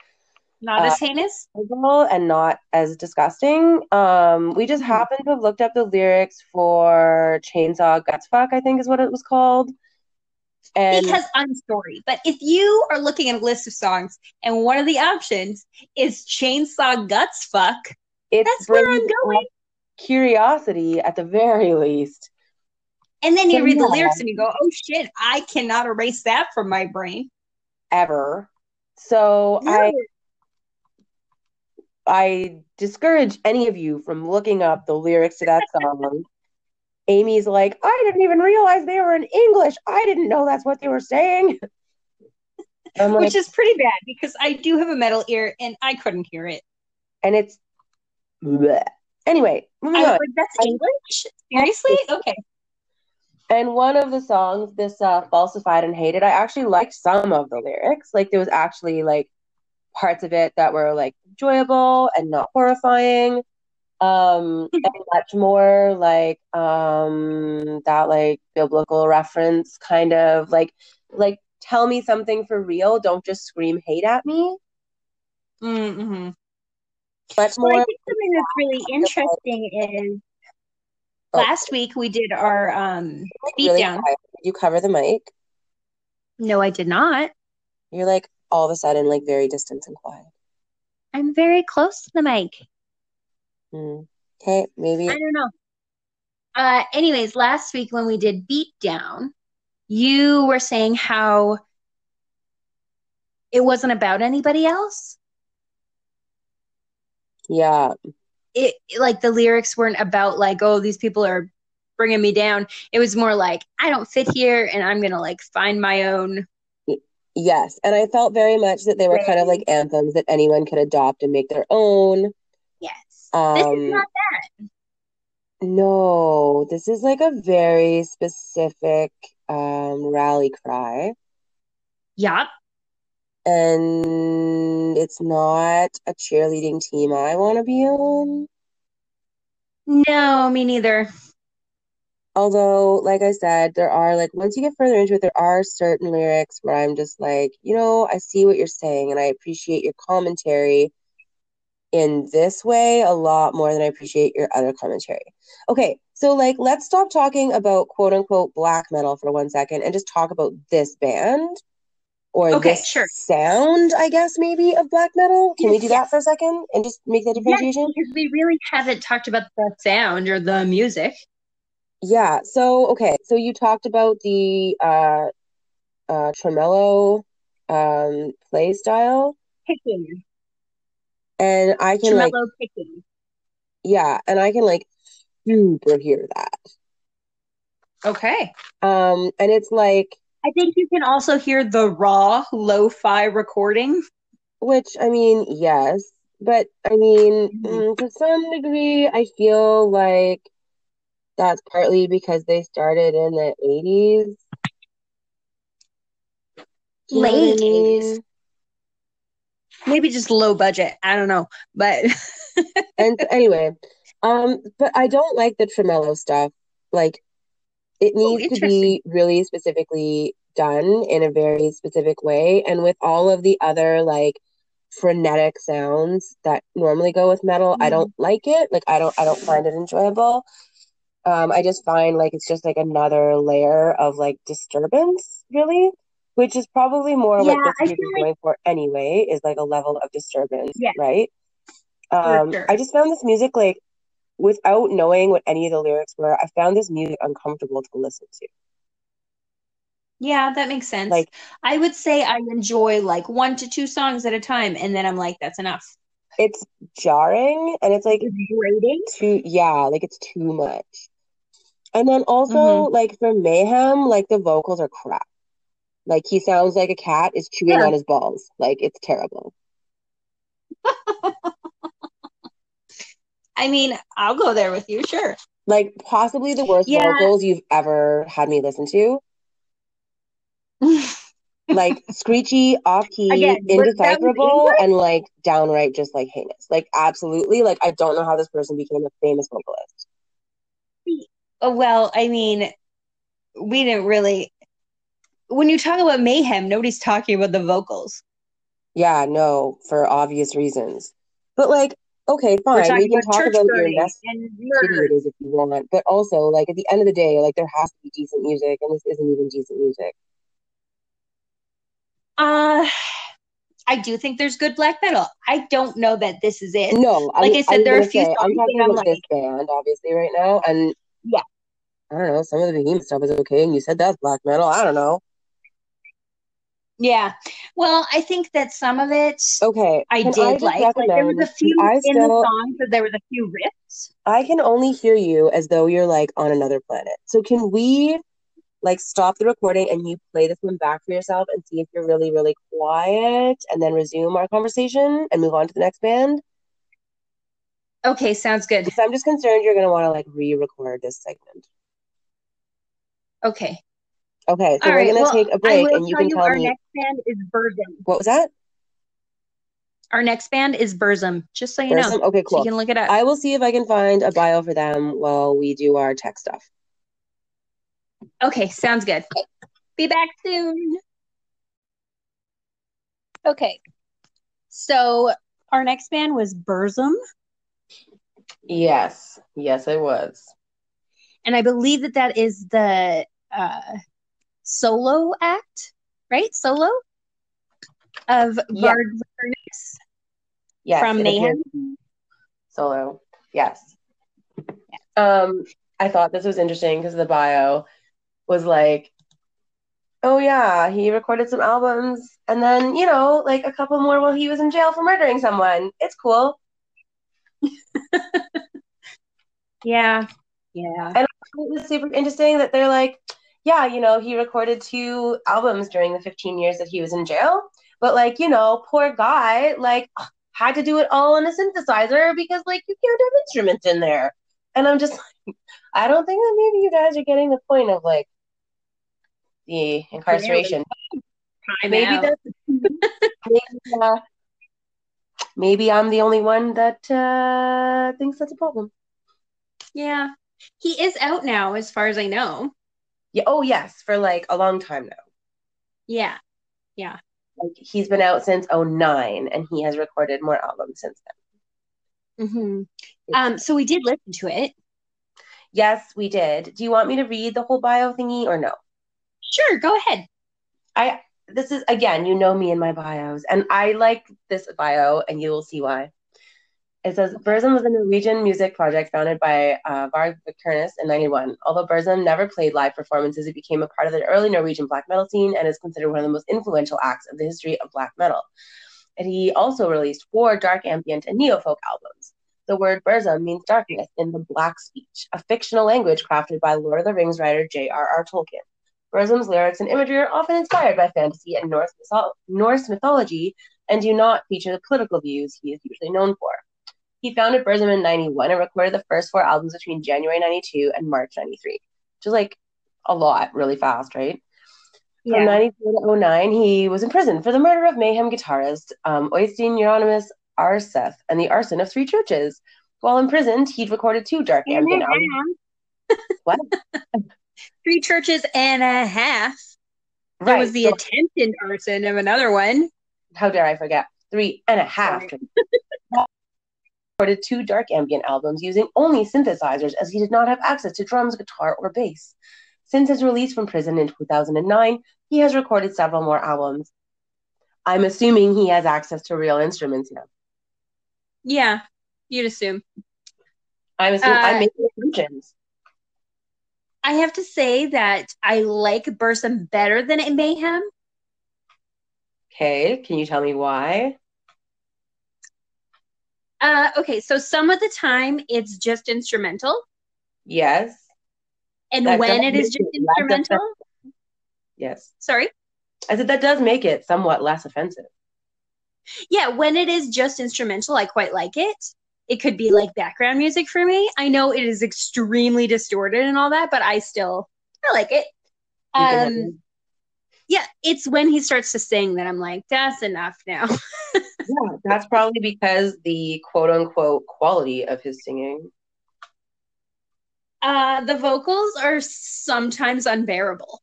not uh, as heinous and not as disgusting. Um, we just happened to have looked up the lyrics for "Chainsaw Gutsfuck," I think is what it was called. And because I'm sorry, but if you are looking at a list of songs and one of the options is "Chainsaw Gutsfuck," that's where I'm going. Curiosity, at the very least. And then you so, read the yeah. lyrics and you go, oh shit, I cannot erase that from my brain. Ever. So no. I I discourage any of you from looking up the lyrics to that song. Amy's like, I didn't even realize they were in English. I didn't know that's what they were saying. Like, which is pretty bad because I do have a metal ear and I couldn't hear it. And it's... Bleh. Anyway, moving I, on. That's I, English? Seriously? Okay. And one of the songs, this uh, Falsified and Hated, I actually liked some of the lyrics. Like, there was actually, like, parts of it that were, like, enjoyable and not horrifying. Um, and much more, like, um, that, like, biblical reference kind of, like, like tell me something for real. Don't just scream hate at me. Mm-hmm. But well, more- I think something that's really interesting is oh. last week we did our um, beatdown. Really did you cover the mic? No, I did not. You're like all of a sudden like very distant and quiet. I'm very close to the mic. Mm. Okay, maybe. I don't know. Uh, anyways, last week when we did Beatdown, you were saying how it wasn't about anybody else. Yeah. It like the lyrics weren't about like, oh, these people are bringing me down. It was more like, I don't fit here and I'm going to like find my own. Yes. And I felt very much that they were right. kind of like anthems that anyone could adopt and make their own. Yes. Um, this is not that. No, this is like a very specific um, rally cry. Yeah. And it's not a cheerleading team I want to be on. No, me neither. Although, like I said, there are like, once you get further into it, there are certain lyrics where I'm just like, you know, I see what you're saying and I appreciate your commentary in this way a lot more than I appreciate your other commentary. Okay, so like, let's stop talking about quote unquote black metal for one second and just talk about this band or okay, this sure. sound, I guess, maybe of black metal. Can yes, we do yes. that for a second and just make that differentiation? Yes, because we really haven't talked about the sound or the music. Yeah, so, okay, so you talked about the uh, uh, tremolo um, play style. Picking. And I can tremolo like, picking. Yeah, and I can like super hear that. Okay. Um, and it's like, I think you can also hear the raw lo-fi recording. Which, I mean, yes, but I mean, mm-hmm. to some degree, I feel like that's partly because they started in the eighties. Late eighties. Maybe just low budget. I don't know, but and anyway, um, but I don't like the tremolo stuff. Like, it needs oh, to be really specifically done in a very specific way, and with all of the other like frenetic sounds that normally go with metal, mm-hmm. I don't like it. Like, I don't, I don't find it enjoyable. Um, I just find like it's just like another layer of like disturbance, really. Which is probably more yeah, what this group is like going for anyway, is like a level of disturbance, yeah, right? Um, sure. I just found this music, like, without knowing what any of the lyrics were, I found this music uncomfortable to listen to. Yeah, that makes sense. Like, I would say I enjoy, like, one to two songs at a time, and then I'm like, that's enough. It's jarring, and it's, like, grating. Too, yeah, like, it's too much. And then also, mm-hmm. like, for Mayhem, like, the vocals are crap. Like, he sounds like a cat is chewing yeah. on his balls. Like, it's terrible. I mean, I'll go there with you, sure. Like, possibly the worst yeah. vocals you've ever had me listen to. Like, screechy, off-key, Again, indecipherable, and, like, downright just, like, heinous. Like, absolutely. Like, I don't know how this person became a famous vocalist. Oh, well, I mean, we didn't really... When you talk about Mayhem, nobody's talking about the vocals. Yeah, no, for obvious reasons. But like, okay, fine, we can about talk about your investigators if you want. But also, like, at the end of the day, like, there has to be decent music, and this isn't even decent music. Uh, I do think there's good black metal. I don't know that this is it. No, like I, I said, I there are a few. Say, songs I'm talking about I'm like, this band, obviously, right now, and yeah, I don't know. Some of the Behemoth stuff is okay, and you said that's black metal. I don't know. Yeah. Well, I think that some of it okay, I did I like. like. There was a few in still, the songs, but there was a few riffs. I can only hear you as though you're, like, on another planet. So can we, like, stop the recording and you play this one back for yourself and see if you're really, really quiet and then resume our conversation and move on to the next band? Okay, sounds good. Because I'm just concerned you're going to want to, like, re-record this segment. Okay. Okay, so All we're right, going to well, take a break, and you can you tell our me. Our next band is Burzum. What was that? Our next band is Burzum, just so you Burzum? know. Okay, cool. So you can look it up. I will see if I can find a bio for them while we do our tech stuff. Okay, sounds good. Be back soon. Okay. So our next band was Burzum. Yes. Yes, it was. And I believe that that is the uh, solo act, right? Solo of Varg Vikernes. Yes. From Mayhem. Solo. Yes. Yeah. Um, I thought this was interesting because the bio was like, oh yeah, he recorded some albums and then, you know, like a couple more while he was in jail for murdering someone. It's cool. Yeah. Yeah. And it was super interesting that they're like, yeah, you know, he recorded two albums during the fifteen years that he was in jail. But like, you know, poor guy, like had to do it all on a synthesizer because like you can't have instruments in there. And I'm just like, I don't think that maybe you guys are getting the point of like, the incarceration. Maybe that's, maybe, uh, maybe I'm the only one that uh, thinks that's a problem. Yeah. He is out now, as far as I know. Yeah. Oh, yes. For like a long time now. Yeah. Yeah. Like, he's been out since oh nine, and he has recorded more albums since then. Mm-hmm. Um. So we did listen to it. Yes, we did. Do you want me to read the whole bio thingy or no? Sure, go ahead. I this is again, you know me and my bios, and I like this bio, and you will see why. It says Burzum was a Norwegian music project founded by uh, Varg Vikernes in ninety-one. Although Burzum never played live performances, it became a part of the early Norwegian black metal scene and is considered one of the most influential acts of the history of black metal. And he also released four dark ambient and neo-folk albums. The word Burzum means darkness in the black speech, a fictional language crafted by Lord of the Rings writer J R R Tolkien. Burzum's lyrics and imagery are often inspired by fantasy and Norse, mytho- Norse mythology and do not feature the political views he is usually known for. He founded Burzum in ninety-one and recorded the first four albums between January ninety-two and March ninety-three, which is like a lot really fast, right? Yeah. From ninety-two to oh nine, he was in prison for the murder of Mayhem guitarist um, Øystein Euronymous Arseth and the arson of three churches. While imprisoned, he'd recorded two dark ambient albums. What? Three churches and a half. There right. was the so, attempted arson of another one. How dare I forget? Three and a half. Recorded two dark ambient albums using only synthesizers as he did not have access to drums, guitar, or bass. Since his release from prison in two thousand nine, he has recorded several more albums. I'm assuming he has access to real instruments now. Yeah, you'd assume. I'm assuming uh, I'm making assumptions. I have to say that I like Burzum better than Mayhem. Okay, can you tell me why? Uh, okay, so some of the time it's just instrumental. Yes. And that when it is just it instrumental. Yes. Sorry? I said that does make it somewhat less offensive. Yeah, when it is just instrumental, I quite like it. It could be like background music for me. I know it is extremely distorted and all that, but I still, I like it. Um, yeah, it's when he starts to sing that I'm like, that's enough now. Yeah, that's probably because the quote unquote quality of his singing. Uh, the vocals are sometimes unbearable.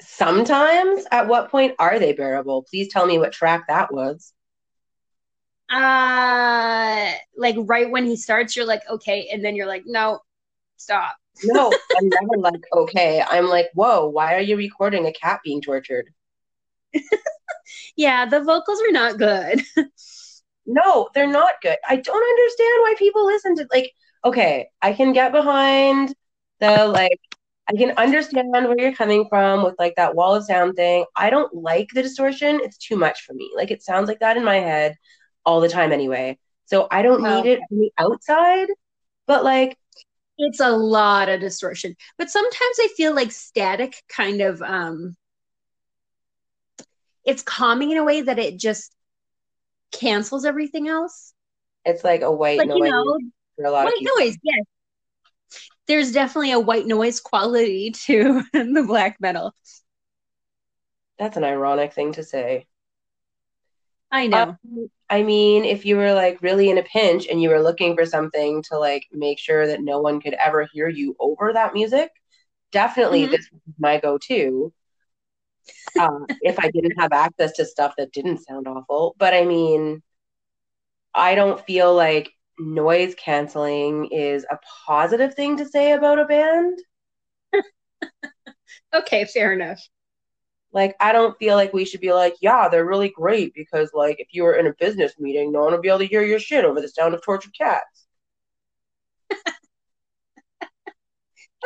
Sometimes? At what point are they bearable? Please tell me what track that was. Uh, like right when he starts, you're like, okay, and then you're like, no, stop. No, I'm never like, okay. I'm like, whoa, why are you recording a cat being tortured? Yeah, the vocals are not good. No, they're not good. I don't understand why people listen to, like, okay, I can get behind the, like, I can understand where you're coming from with, like, that wall of sound thing. I don't like the distortion. It's too much for me. Like, it sounds like that in my head all the time anyway. So I don't oh. need it from the outside, but like it's a lot of distortion. But sometimes I feel like static kind of um it's calming in a way that it just cancels everything else. It's like a white like, noise. You know, for a lot white of noise, yes. There's definitely a white noise quality to the black metal. That's an ironic thing to say. I know. Um, I mean, if you were like really in a pinch and you were looking for something to like make sure that no one could ever hear you over that music, definitely mm-hmm. this is my go-to. uh, if I didn't have access to stuff that didn't sound awful. But I mean, I don't feel like noise canceling is a positive thing to say about a band. Okay, fair enough. Like, I don't feel like we should be like, yeah, they're really great because, like, if you were in a business meeting, no one would be able to hear your shit over the sound of tortured cats.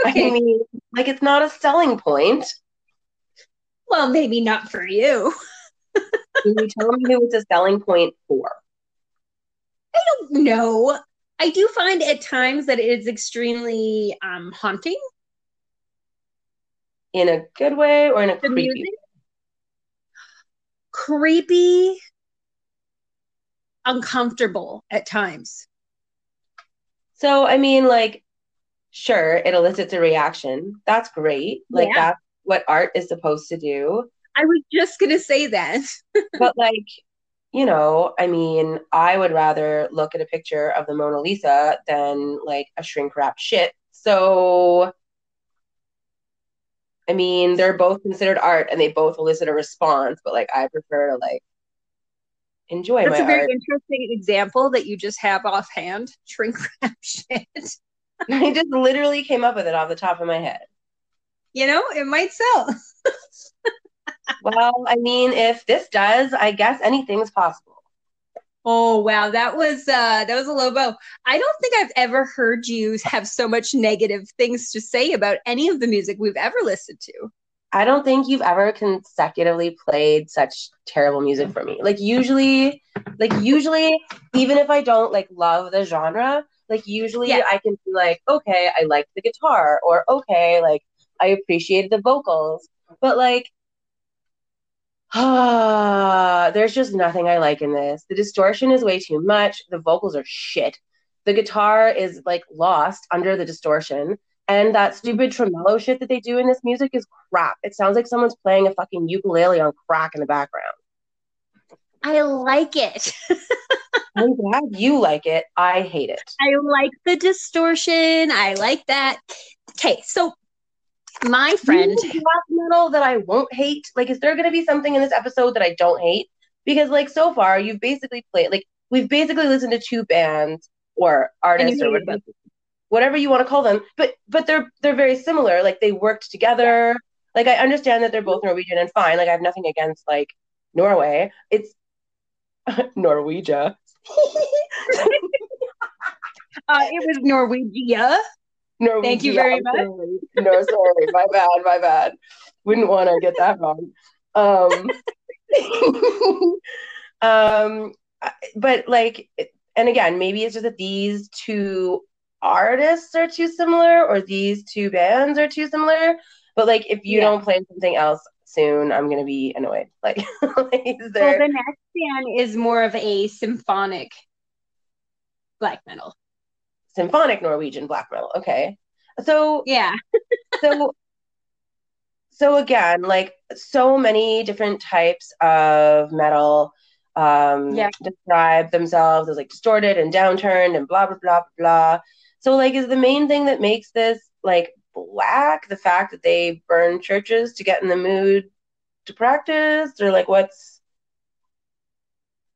Okay. I mean, like, it's not a selling point. Well, maybe not for you. Can you tell me who it's a selling point for? I don't know. I do find at times that it is extremely um, haunting. In a good way or in a creepy way? Creepy, uncomfortable at times. So, I mean, like, sure, it elicits a reaction. That's great. Like, yeah. That's what art is supposed to do. I was just going to say that. But, like, you know, I mean, I would rather look at a picture of the Mona Lisa than, like, a shrink-wrapped shit. So, I mean, they're both considered art and they both elicit a response, but, like, I prefer to, like, enjoy That's my art. That's a very art. Interesting example that you just have offhand. Shrink wrap shit. I just literally came up with it off the top of my head. You know, it might sell. Well, I mean, if this does, I guess anything's possible. Oh, wow. That was, uh, that was a low blow. I don't think I've ever heard you have so much negative things to say about any of the music we've ever listened to. I don't think you've ever consecutively played such terrible music for me. Like usually, like usually, even if I don't like love the genre, like usually yeah. I can be like, okay, I liked the guitar, or okay, like I appreciated the vocals, but like, ah, there's just nothing I like in this. The distortion is way too much. The vocals are shit. The guitar is like lost under the distortion. And that stupid tremolo shit that they do in this music is crap. It sounds like someone's playing a fucking ukulele on crack in the background. I like it. I'm glad you like it. I hate it. I like the distortion. I like that. Okay, so my friend, metal that I won't hate. Like, is there going to be something in this episode that I don't hate? Because, like, so far you've basically played. Like, we've basically listened to two bands or artists or whatever, whatever you want to call them. But, but they're they're very similar. Like, they worked together. Like, I understand that they're both Norwegian and fine. Like, I have nothing against like Norway. It's Norwegia. uh, it was Norwegia. Norwegia. Thank you very much. No, sorry. My bad. My bad. Wouldn't want to get that wrong. Um, um, but like, and again, maybe it's just that these two artists are too similar or these two bands are too similar. But like, if you yeah. don't play something else soon, I'm going to be annoyed. Like, is there... Well, the next band is more of a symphonic black metal. Symphonic Norwegian black metal. Okay. So yeah. so so again, like so many different types of metal um yeah. describe themselves as like distorted and downturned and blah blah blah blah. So like is the main thing that makes this like black the fact that they burn churches to get in the mood to practice, or like what's...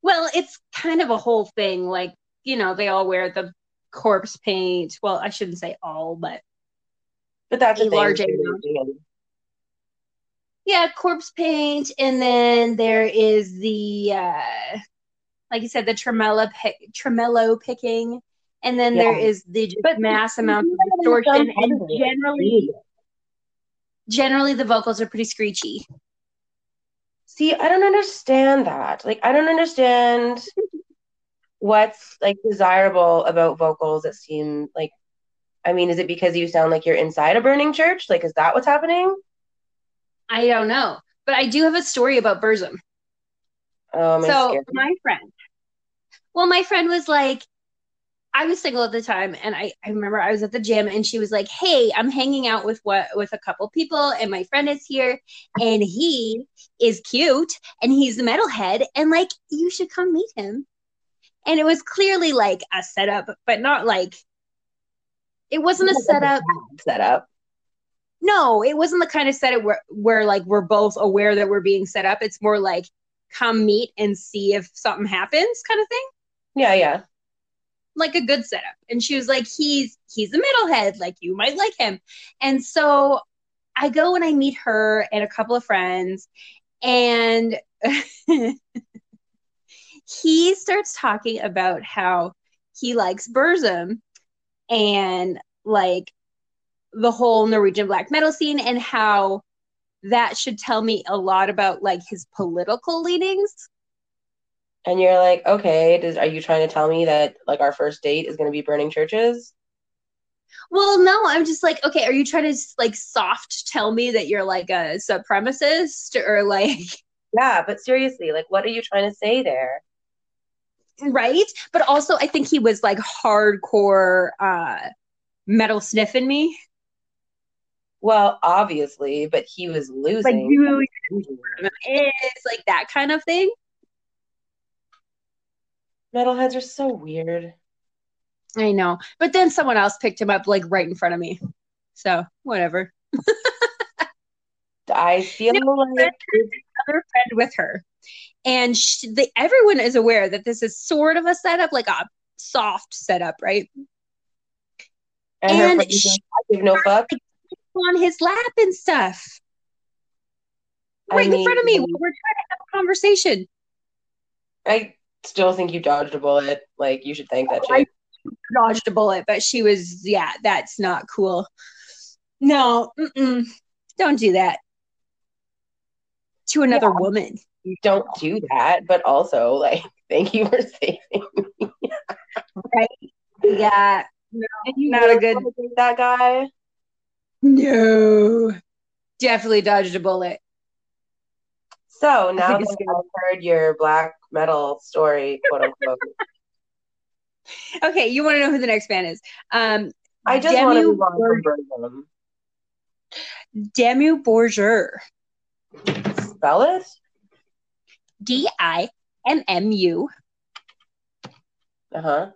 Well, it's kind of a whole thing, like, you know, they all wear the corpse paint. Well, I shouldn't say all, but but that's a large thing. Yeah, corpse paint, and then there is the uh like you said, the tremolo pick, tremolo picking, and then yeah. there is the but mass amount of distortion, and generally generally the vocals are pretty screechy. See, I don't understand that. Like, I don't understand what's like desirable about vocals that seem like... I mean, is it because you sound like you're inside a burning church? Like, is that what's happening? I don't know, but I do have a story about Burzum. Oh, my so scared. my friend. Well, my friend was like, I was single at the time, and I, I remember I was at the gym, and she was like, "Hey, I'm hanging out with what with a couple people, and my friend is here, and he is cute, and he's a metalhead, and like you should come meet him." And it was clearly like a setup, but not like... it wasn't a setup. Setup. no, it wasn't the kind of setup where, where like we're both aware that we're being set up. It's more like come meet and see if something happens kind of thing. Yeah, yeah. Like a good setup. And she was like, he's he's a metalhead. Like, you might like him. And so I go and I meet her and a couple of friends. And he starts talking about how he likes Burzum and like the whole Norwegian black metal scene and how that should tell me a lot about like his political leanings. And you're like, okay, does, are you trying to tell me that like our first date is going to be burning churches? Well, no, I'm just like, okay, are you trying to like soft tell me that you're like a supremacist or like? Yeah, but seriously, like, what are you trying to say there? Right. But also I think he was like hardcore uh, metal sniffing me. Well, obviously, but he was losing. Like, you, it's like that kind of thing. Metalheads are so weird. I know. But then someone else picked him up, like, right in front of me. So, whatever. I feel no, like... Friend, another friend with her. And she, the, everyone is aware that this is sort of a setup, like a soft setup, right? And, and her she I give no fuck. On his lap and stuff, right I mean, in front of me. We're trying to have a conversation. I still think you dodged a bullet. Like, you should thank that oh, chick. I dodged a bullet, but she was, yeah, that's not cool. No, mm-mm, don't do that to another yeah, woman. You don't do that, but also, like, thank you for saving me. Right? Yeah, no, not a good that guy. No, definitely dodged a bullet. So now that I've heard your black metal story, quote unquote. Okay, you want to know who the next band is? Um, I just want to move on from Burzum. Dimmu Borgir. Spell it. D I M M U. Uh huh.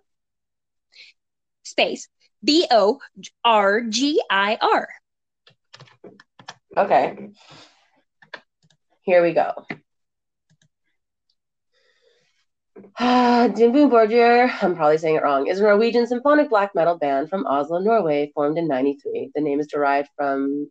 Space. B O R G I R. Okay. Here we go. Dimmu Borgir, I'm probably saying it wrong, is a Norwegian symphonic black metal band from Oslo, Norway, formed in ninety-three. The name is derived from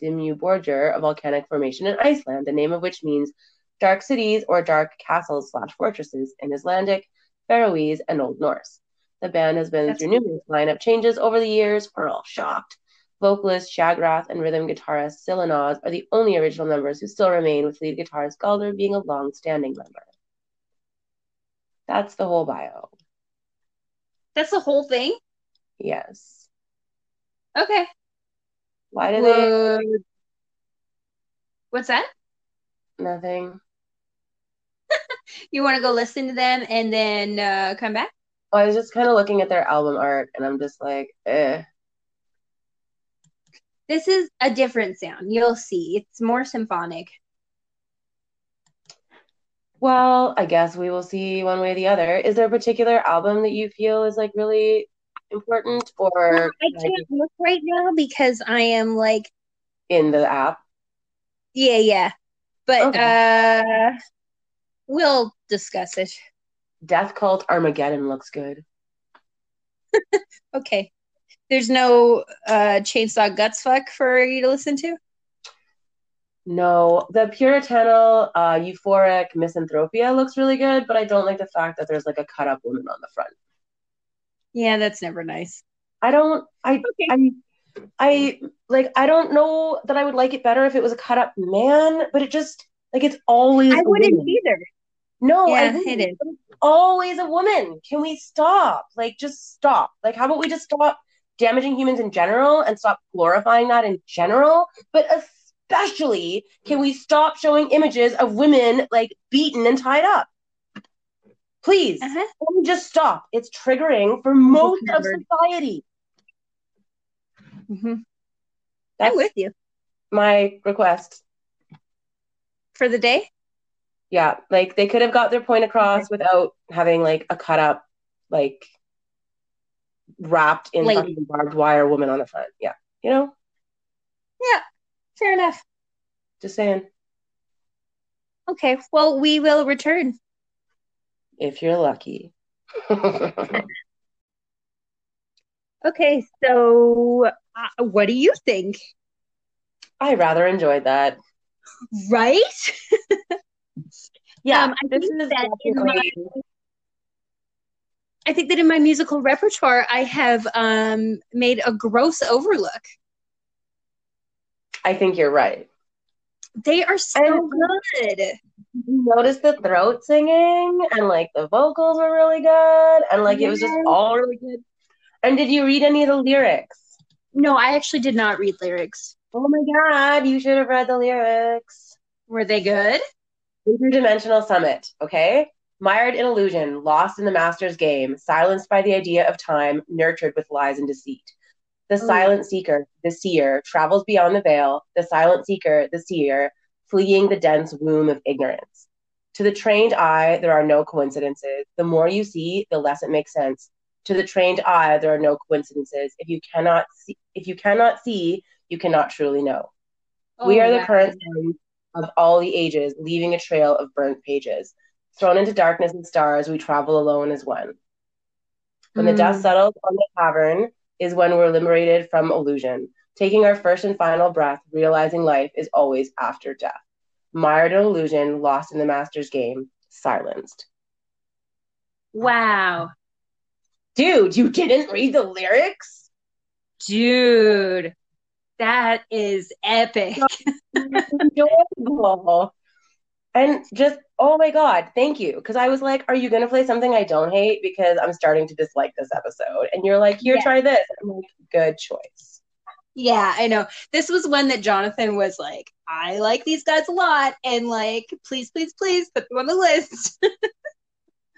Dimmu Borgir, a volcanic formation in Iceland, the name of which means dark cities or dark castles slash fortresses in Icelandic, Faroese, and Old Norse. The band has been That's through numerous lineup changes over the years. We're all shocked. Vocalist Shagrath and rhythm guitarist Silenaz are the only original members who still remain, with lead guitarist Galder being a long-standing member. That's the whole bio. That's the whole thing? Yes. Okay. Why did Whoa. they... What's that? Nothing. You want to go listen to them and then uh, come back? Oh, I was just kind of looking at their album art, and I'm just like, eh. This is a different sound. You'll see. It's more symphonic. Well, I guess we will see one way or the other. Is there a particular album that you feel is, like, really important? Or no, I can't look right now because I am, like... In the app? Yeah, yeah. But okay. uh, we'll discuss it. Death Cult Armageddon looks good. Okay. There's no uh, Chainsaw Guts Fuck for you to listen to? No. The Puritanal uh, Euphoric Misanthropia looks really good, but I don't like the fact that there's like a cut-up woman on the front. Yeah, that's never nice. I don't... I, okay. I, I like. I don't know that I would like it better if it was a cut-up man, but it just... Like, it's always... I wouldn't woman. either. No, yeah, I it is. Always a woman. Can we stop? Like, just stop. Like, how about we just stop damaging humans in general and stop glorifying that in general? But especially, can we stop showing images of women, like, beaten and tied up? Please. Uh-huh. Can we just stop? It's triggering for most of society. Mm-hmm. I'm with you. My request. For the day? Yeah, like, they could have got their point across without having, like, a cut-up, like, wrapped in fucking barbed wire woman on the front. Yeah, you know? Yeah, fair enough. Just saying. Okay, well, we will return. If you're lucky. Okay, so uh, what do you think? I rather enjoyed that. Right? Yeah, um, I, this think is that in my, I think that in my musical repertoire, I have um, made a gross overlook. I think you're right. They are so and good. You noticed the throat singing, and like the vocals were really good, and like it was just all really good. And did you read any of the lyrics? No, I actually did not read lyrics. Oh my god, you should have read the lyrics. Were they good? Interdimensional summit, okay? Mired in illusion, lost in the master's game, silenced by the idea of time, nurtured with lies and deceit. The mm. silent seeker, the seer, travels beyond the veil, the silent seeker, the seer, fleeing the dense womb of ignorance. To the trained eye, there are no coincidences. The more you see, the less it makes sense. To the trained eye, there are no coincidences. If you cannot see, if you cannot see, you cannot truly know. Oh, we are the current of all the ages, leaving a trail of burnt pages. Thrown into darkness and stars, we travel alone as one. When mm. the dust settles on the cavern is when we're liberated from illusion. Taking our first and final breath, realizing life is always after death. Mired in illusion, lost in the master's game, silenced. Wow. Dude, you didn't read the lyrics? Dude, that is epic. Enjoyable. And just, oh my god, thank you. Because I was like, are you going to play something I don't hate? Because I'm starting to dislike this episode. And you're like, here, yeah. try this. I'm like, good choice. Yeah, I know. This was one that Jonathan was like, I like these guys a lot. And like, please, please, please put them on the list.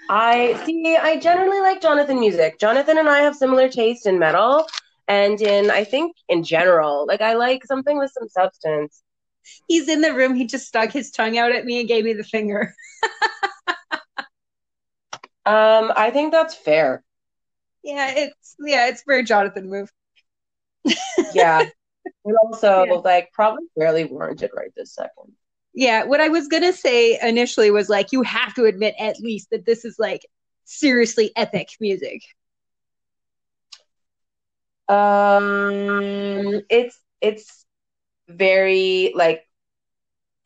I see, I generally like Jonathan music. Jonathan and I have similar taste in metal. And in, I think, in general, like, I like something with some substance. He's in the room. He just stuck his tongue out at me and gave me the finger. um, I think that's fair. Yeah, it's yeah, it's for a Jonathan move. Yeah, and also yeah. like probably fairly warranted right this second. Yeah, what I was gonna say initially was like you have to admit at least that this is like seriously epic music. Um, it's it's. very like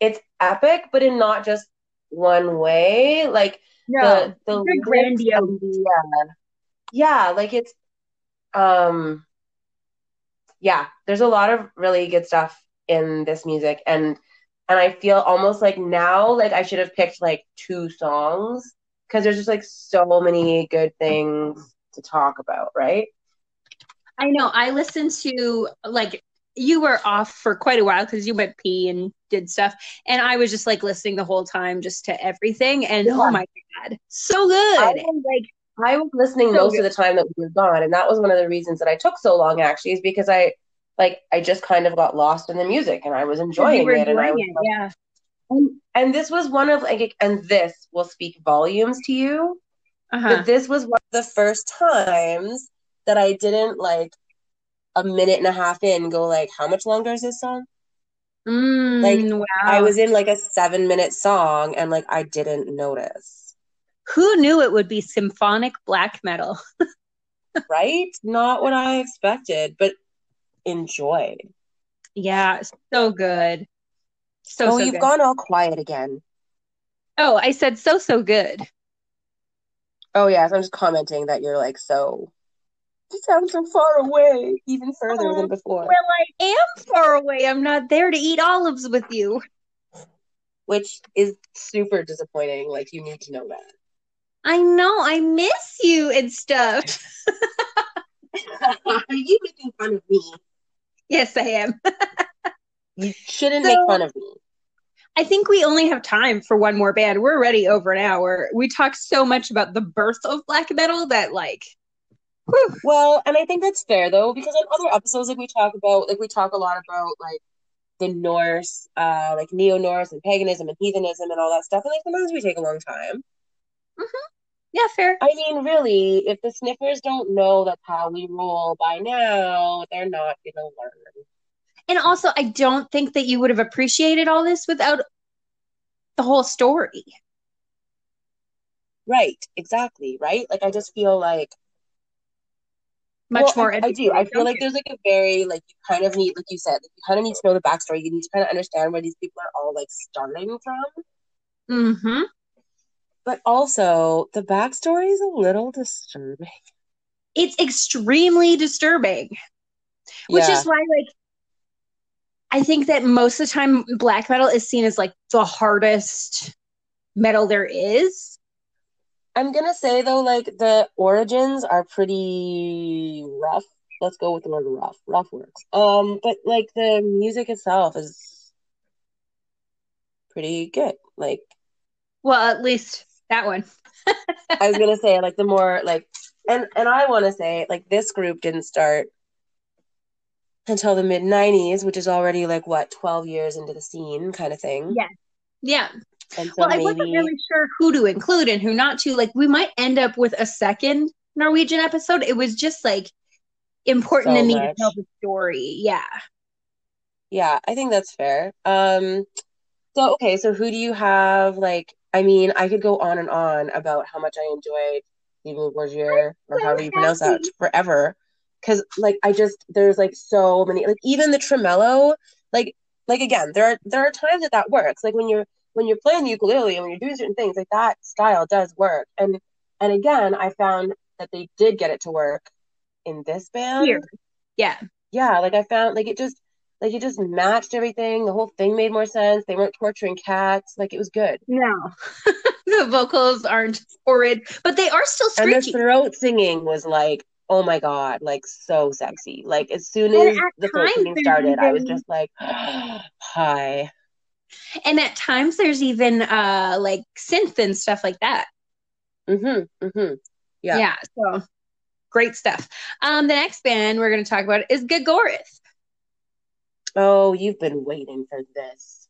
it's epic, but in not just one way. Like yeah, the, the lyrics, grandiose. Yeah, yeah, like it's um yeah. There's a lot of really good stuff in this music, and and I feel almost like now like I should have picked like two songs because there's just like so many good things to talk about, right? I know. I listened to like. You were off for quite a while because you went pee and did stuff. And I was just like listening the whole time just to everything. And yeah. oh my God, so good. I was, like, I was listening so most good. of the time that we were gone. And that was one of the reasons that I took so long actually is because I like, I just kind of got lost in the music and I was enjoying it. Enjoying and I was it, like, yeah. And, and this was one of like, and this will speak volumes to you. Uh-huh. But this was one of the first times that I didn't like, a minute and a half in go like, how much longer is this song? Mm, like wow. I was in like a seven minute song and like I didn't notice. Who knew it would be symphonic black metal? Right? Not what I expected, but enjoyed. Yeah, so good. So, oh, so you've good. gone all quiet again. Oh, I said so, so good. Oh yes, I'm just commenting that you're like so... You sound so far away, even further oh, than before. Well, I am far away. I'm not there to eat olives with you. Which is super disappointing. Like, you need to know that. I know. I miss you and stuff. Are you making fun of me? Yes, I am. You shouldn't so, make fun of me. I think we only have time for one more band. We're already over an hour. We talked so much about the birth of black metal that, like... Whew. Well, and I think that's fair though, because on other episodes, like we talk about, like we talk a lot about like the Norse, uh, like Neo-Norse and paganism and heathenism and all that stuff, and like sometimes we take a long time. Mm-hmm. Yeah, fair. I mean, really, if the sniffers don't know that's how we roll by now, they're not gonna learn. And also, I don't think that you would have appreciated all this without the whole story. Right, exactly, right? Like, I just feel like... Much well, more... I, I do. I feel like there's, like, a very, like, you kind of need, like you said, like, you kind of need to know the backstory. You need to kind of understand where these people are all, like, starting from. Mm-hmm. But also, the backstory is a little disturbing. It's extremely disturbing. Which yeah. is why, like, I think that most of the time, black metal is seen as, like, the hardest metal there is. I'm going to say, though, like, the origins are pretty rough. Let's go with the word rough. Rough works. Um, but, like, the music itself is pretty good. Like... Well, at least that one. I was going to say, like, the more, like... And, and I want to say, like, this group didn't start until the mid nineties, which is already, like, what, twelve years into the scene kind of thing. Yeah. Yeah. And so well, maybe... I wasn't really sure who to include and who not to. Like, we might end up with a second Norwegian episode. It was just, like, important so to me much. to tell the story. Yeah. Yeah, I think that's fair. Um, so, okay, so who do you have, like, I mean, I could go on and on about how much I enjoyed Dimmu Borgir, or however you pronounce that, forever. Because, like, I just, there's, like, so many, like, even the tremolo, like, like, again, there are there are times that that works. Like, when you're when you're playing the ukulele and when you're doing certain things, like, that style does work. And, and again, I found that they did get it to work in this band. Here. Yeah. Yeah, like, I found, like, it just, like, it just matched everything. The whole thing made more sense. They weren't torturing cats. Like, it was good. No. The vocals aren't horrid, but they are still screechy. And the throat singing was, like, oh my god, like, so sexy. Like, as soon as the thing started, even... I was just like, oh, hi. And at times there's even uh like synth and stuff like that. Mm-hmm. Mm-hmm. Yeah. Yeah. So great stuff. Um, the next band we're gonna talk about is Gorgoroth. Oh, you've been waiting for this.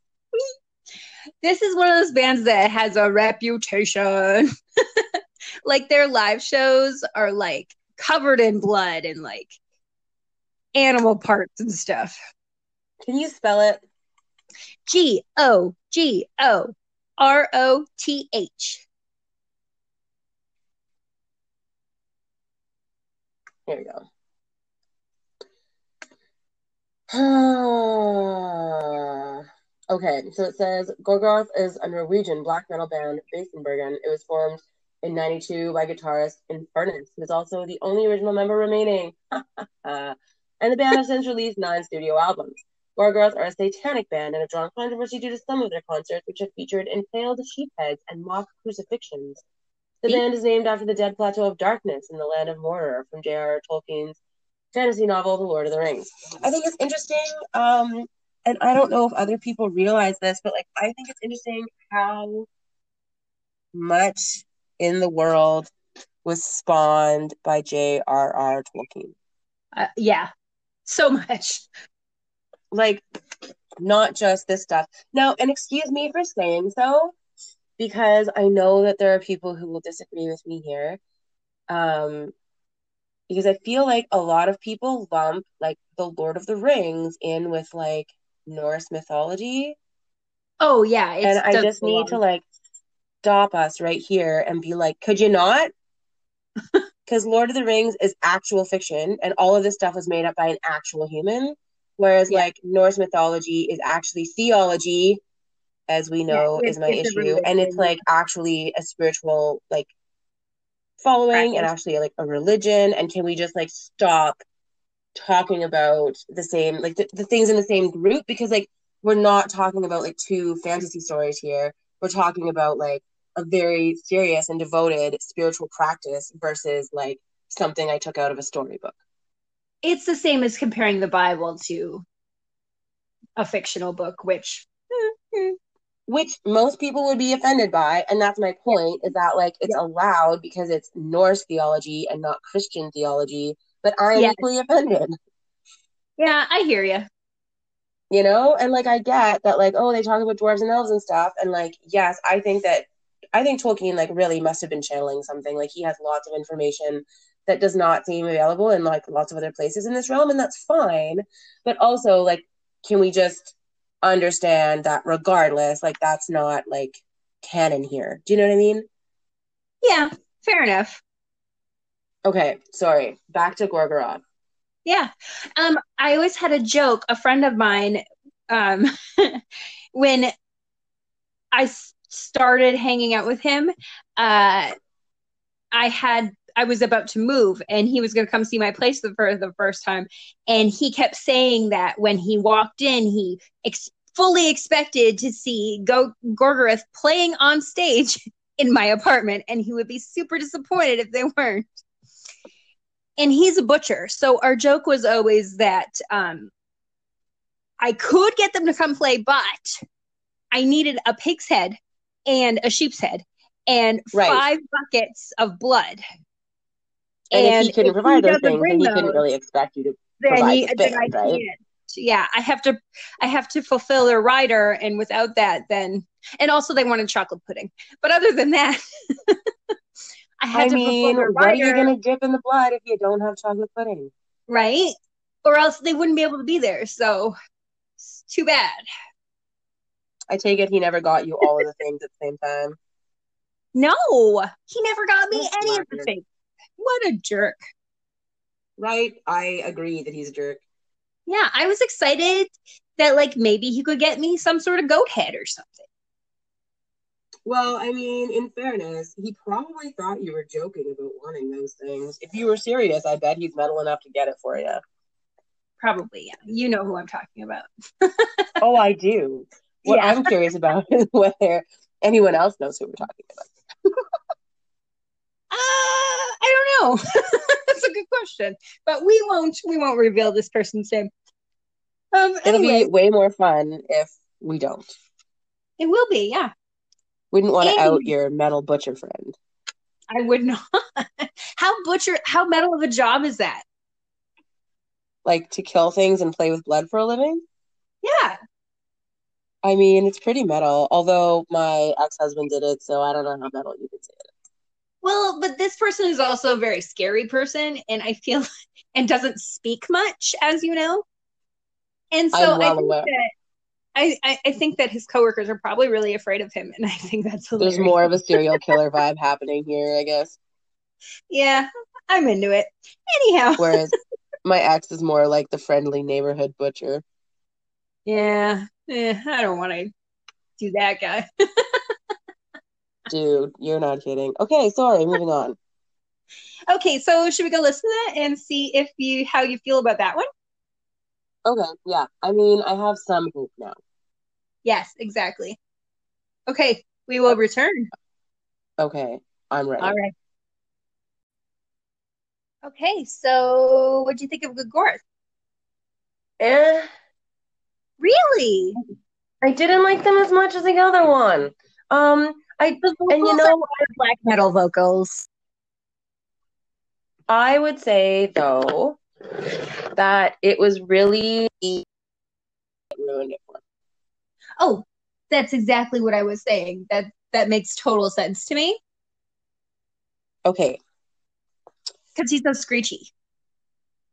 This is one of those bands that has a reputation. Like, their live shows are, like, covered in blood and, like, animal parts and stuff. Can you spell it? G O G O R O T H. There you go. Okay, so it says, Gorgoroth is a Norwegian black metal band based in Bergen. It was formed in ninety-two by guitarist Infernus, who is also the only original member remaining. And the band has since released nine studio albums. Gorgoroth are a satanic band and have drawn controversy due to some of their concerts, which have featured impaled sheep heads and mock crucifixions. The band is named after the dead plateau of darkness in the land of Mordor from J R R Tolkien's fantasy novel, The Lord of the Rings. I think it's interesting, um, and I don't know if other people realize this, but, like, I think it's interesting how much in the world was spawned by J R R Tolkien. Uh, yeah, so much. Like, not just this stuff. Now, and excuse me for saying so, because I know that there are people who will disagree with me here. Um, because I feel like a lot of people lump, like, the Lord of the Rings in with, like, Norse mythology. Oh, yeah. It's and I just need long. to, like, stop us right here and be like, could you not? Because Lord of the Rings is actual fiction, and all of this stuff was made up by an actual human. Whereas, yeah. like, Norse mythology is actually theology, as we know, yeah, is my issue. And it's, like, actually a spiritual, like, following practice. And actually, like, a religion. And can we just, like, stop talking about the same, like, the, the things in the same group? Because, like, we're not talking about, like, two fantasy stories here. We're talking about, like, a very serious and devoted spiritual practice versus, like, something I took out of a storybook. It's the same as comparing the Bible to a fictional book, which which most people would be offended by, and that's my point, is that, like, it's yeah. allowed because it's Norse theology and not Christian theology, but I am yeah. equally offended. Yeah, I hear you. You know? And, like, I get that, like, oh, they talk about dwarves and elves and stuff, and, like, yes, I think that, I think Tolkien, like, really must have been channeling something. Like, he has lots of information that does not seem available in, like, lots of other places in this realm, and that's fine. But also, like, can we just understand that regardless, like, that's not, like, canon here? Do you know what I mean? Yeah, fair enough. Okay, sorry. Back to Gorgoroth. Yeah. Um, I always had a joke. A friend of mine, um, when I started hanging out with him, uh, I had... I was about to move and he was going to come see my place for the first time. And he kept saying that when he walked in, he ex- fully expected to see Go- Gorgoroth playing on stage in my apartment. And he would be super disappointed if they weren't. And he's a butcher. So our joke was always that um, I could get them to come play, but I needed a pig's head and a sheep's head and right. five buckets of blood. And, and if he couldn't if provide he those things, then he those, couldn't really expect you to provide he, the thing, right? Can't. Yeah, I have to I have to fulfill their rider, and without that, then... And also they wanted chocolate pudding. But other than that, I had I to mean, fulfill their rider. I mean, what are you going to dip in the blood if you don't have chocolate pudding? Right? Or else they wouldn't be able to be there, so it's too bad. I take it he never got you all of the things at the same time. No, he never got me That's any smart. of the things. What a jerk. Right? I agree that he's a jerk. Yeah, I was excited that, like, maybe he could get me some sort of goat head or something. Well, I mean, in fairness, he probably thought you were joking about wanting those things. If you were serious, I bet he's metal enough to get it for you. Probably, yeah. You know who I'm talking about. Oh, I do. What yeah. I'm curious about is whether anyone else knows who we're talking about. Uh, I don't know. That's a good question, but we won't. We won't reveal this person's name. Um, It'll anyway. be way more fun if we don't. It will be, yeah. Wouldn't want to out your metal butcher friend. I would not. How butcher? How metal of a job is that? Like, to kill things and play with blood for a living? Yeah. I mean, it's pretty metal. Although my ex-husband did it, so I don't know how metal you could say it. Well, but this person is also a very scary person, and I feel, and doesn't speak much, as you know. And so I think, that, I, I think that his coworkers are probably really afraid of him, and I think that's hilarious. There's more of a serial killer vibe happening here, I guess. Yeah, I'm into it. Anyhow. Whereas my ex is more like the friendly neighborhood butcher. Yeah, eh, I don't want to do that guy. Dude, you're not kidding. Okay, sorry, moving on. Okay, so should we go listen to that and see if you how you feel about that one? Okay, yeah. I mean, I have some hope now. Yes, exactly. Okay, we will return. Okay, I'm ready. All right. Okay, so what do you think of Gorgoroth? Eh. Really? I didn't like them as much as the other one. Um... I and you know black metal vocals. I would say though that it was really ruined it for me. Oh, that's exactly what I was saying. That that makes total sense to me. Okay, because he's so screechy.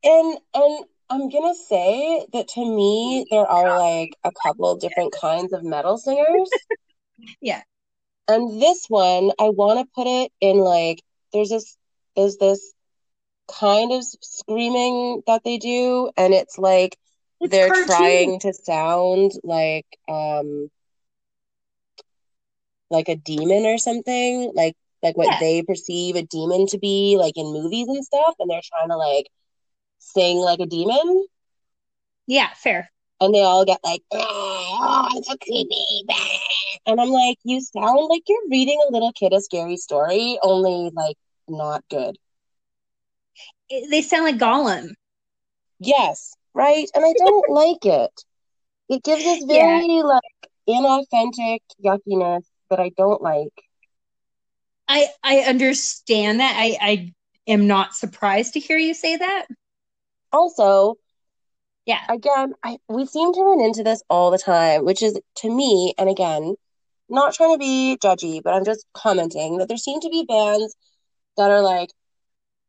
And and I'm gonna say that to me there are like a couple different kinds of metal singers. Yeah. And this one, I want to put it in like, there's this, there's this kind of screaming that they do. And it's like, it's they're cartoon. trying to sound like, um, like a demon or something. Like, like what yeah. they perceive a demon to be, like in movies and stuff. And they're trying to like, sing like a demon. Yeah, fair. And they all get like, oh, it's so creepy. And I'm like, you sound like you're reading a little kid a scary story, only like not good. It, they sound like Gollum. Yes, right? And I don't like it. It gives this very yeah. like inauthentic yuckiness that I don't like. I I understand that. I, I am not surprised to hear you say that. Also... Yeah. Again, I, we seem to run into this all the time, which is to me, and again, not trying to be judgy, but I'm just commenting that there seem to be bands that are like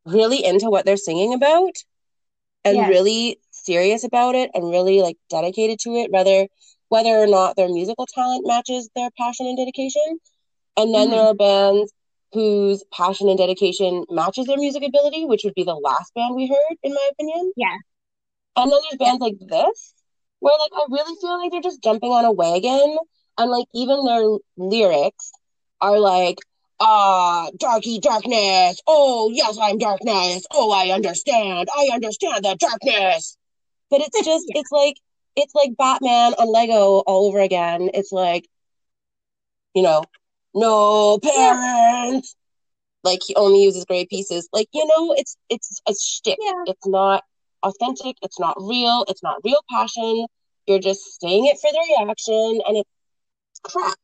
really into what they're singing about and yes. really serious about it and really like dedicated to it, rather whether or not their musical talent matches their passion and dedication. And then mm-hmm. there are bands whose passion and dedication matches their music ability, which would be the last band we heard, in my opinion. Yeah. And then there's bands like this, where like I really feel like they're just jumping on a wagon, and like even their lyrics are like, ah, darky darkness, oh yes I'm darkness, oh I understand, I understand the darkness. But it's just, yeah. it's like, it's like Batman on Lego all over again. It's like, you know, no parents. Yeah. Like he only uses gray pieces. Like, you know, it's it's a shtick. Yeah. It's not authentic. It's not real. It's not real passion. You're just saying it for the reaction, and it's crap.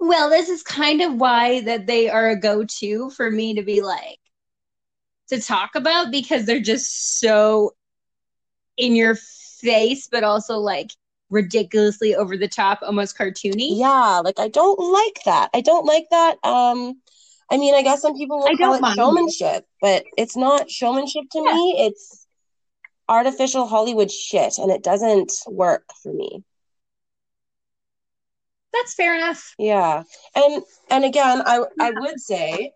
Well, this is kind of why that they are a go-to for me to be like to talk about, because they're just so in your face, but also like ridiculously over the top, almost cartoony. Yeah, like I don't like that. I don't like that. Um, I mean, I guess some people will call it showmanship, but it's not showmanship to yeah. me. It's artificial Hollywood shit, and it doesn't work for me. That's fair enough. Yeah, and and again, I I would say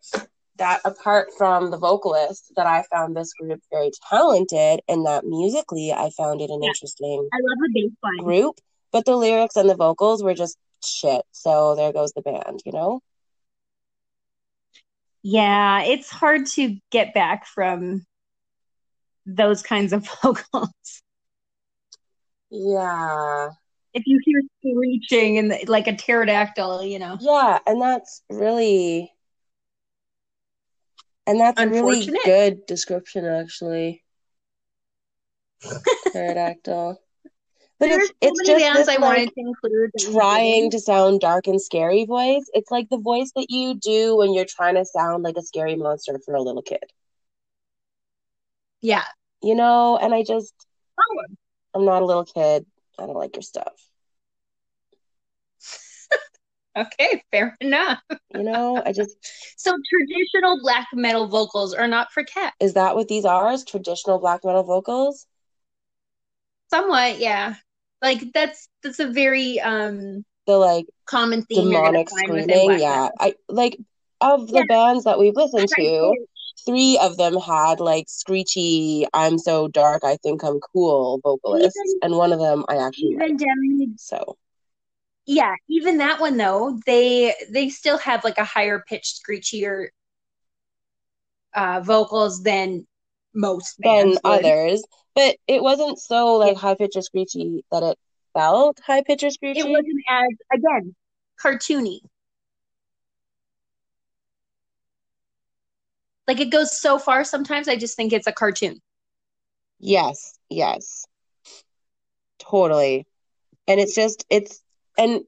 that apart from the vocalist, that I found this group very talented, and that musically I found it an yeah. interesting I love the bass line. Group, but the lyrics and the vocals were just shit. So there goes the band, you know? Yeah, it's hard to get back from those kinds of vocals. Yeah. If you hear screeching and like a pterodactyl, you know? Yeah, and that's really... And that's a really good description, actually. Pterodactyl. But There's it's, it's so many just bands this, I like, wanted to include trying to sound dark and scary voice. It's like the voice that you do when you're trying to sound like a scary monster for a little kid. Yeah. You know, and I just... Oh. I'm not a little kid. I don't like your stuff. Okay, fair enough. You know, I just... So traditional black metal vocals are not for cats. Is that what these are? Is traditional black metal vocals? Somewhat, yeah. Like, that's that's a very um the, like, common theme. Demonic screaming, yeah. I, like, of the yeah. bands that we've listened to, three of them had, like, screechy, I'm so dark, I think I'm cool vocalists. Even, and one of them I actually even like, so... Yeah, even that one though, they they still have like a higher pitched, screechier uh, vocals than most than others. But it wasn't so like yeah. high pitched or screechy that it felt high pitched or screechy. It wasn't as again cartoony. Like it goes so far sometimes. I just think it's a cartoon. Yes, yes, totally, and it's just it's. And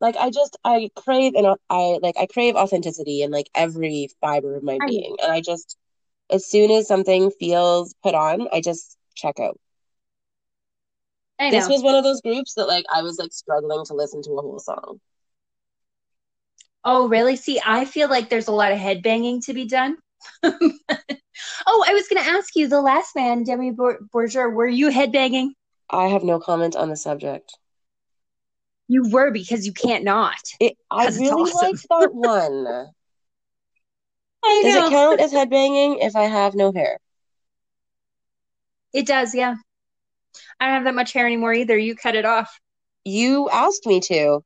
like I just I crave and I like I crave authenticity in like every fiber of my being, and I just as soon as something feels put on, I just check out. I know. This was one of those groups that like I was like struggling to listen to a whole song. Oh really? See, I feel like there's a lot of headbanging to be done. Oh, I was going to ask you, the last man, Dimmu Borgir, were you headbanging? I have no comment on the subject. You were, because you can't not. It, I really awesome. Liked that one. I know. Does it count as headbanging if I have no hair? It does, yeah. I don't have that much hair anymore either. You cut it off. You asked me to.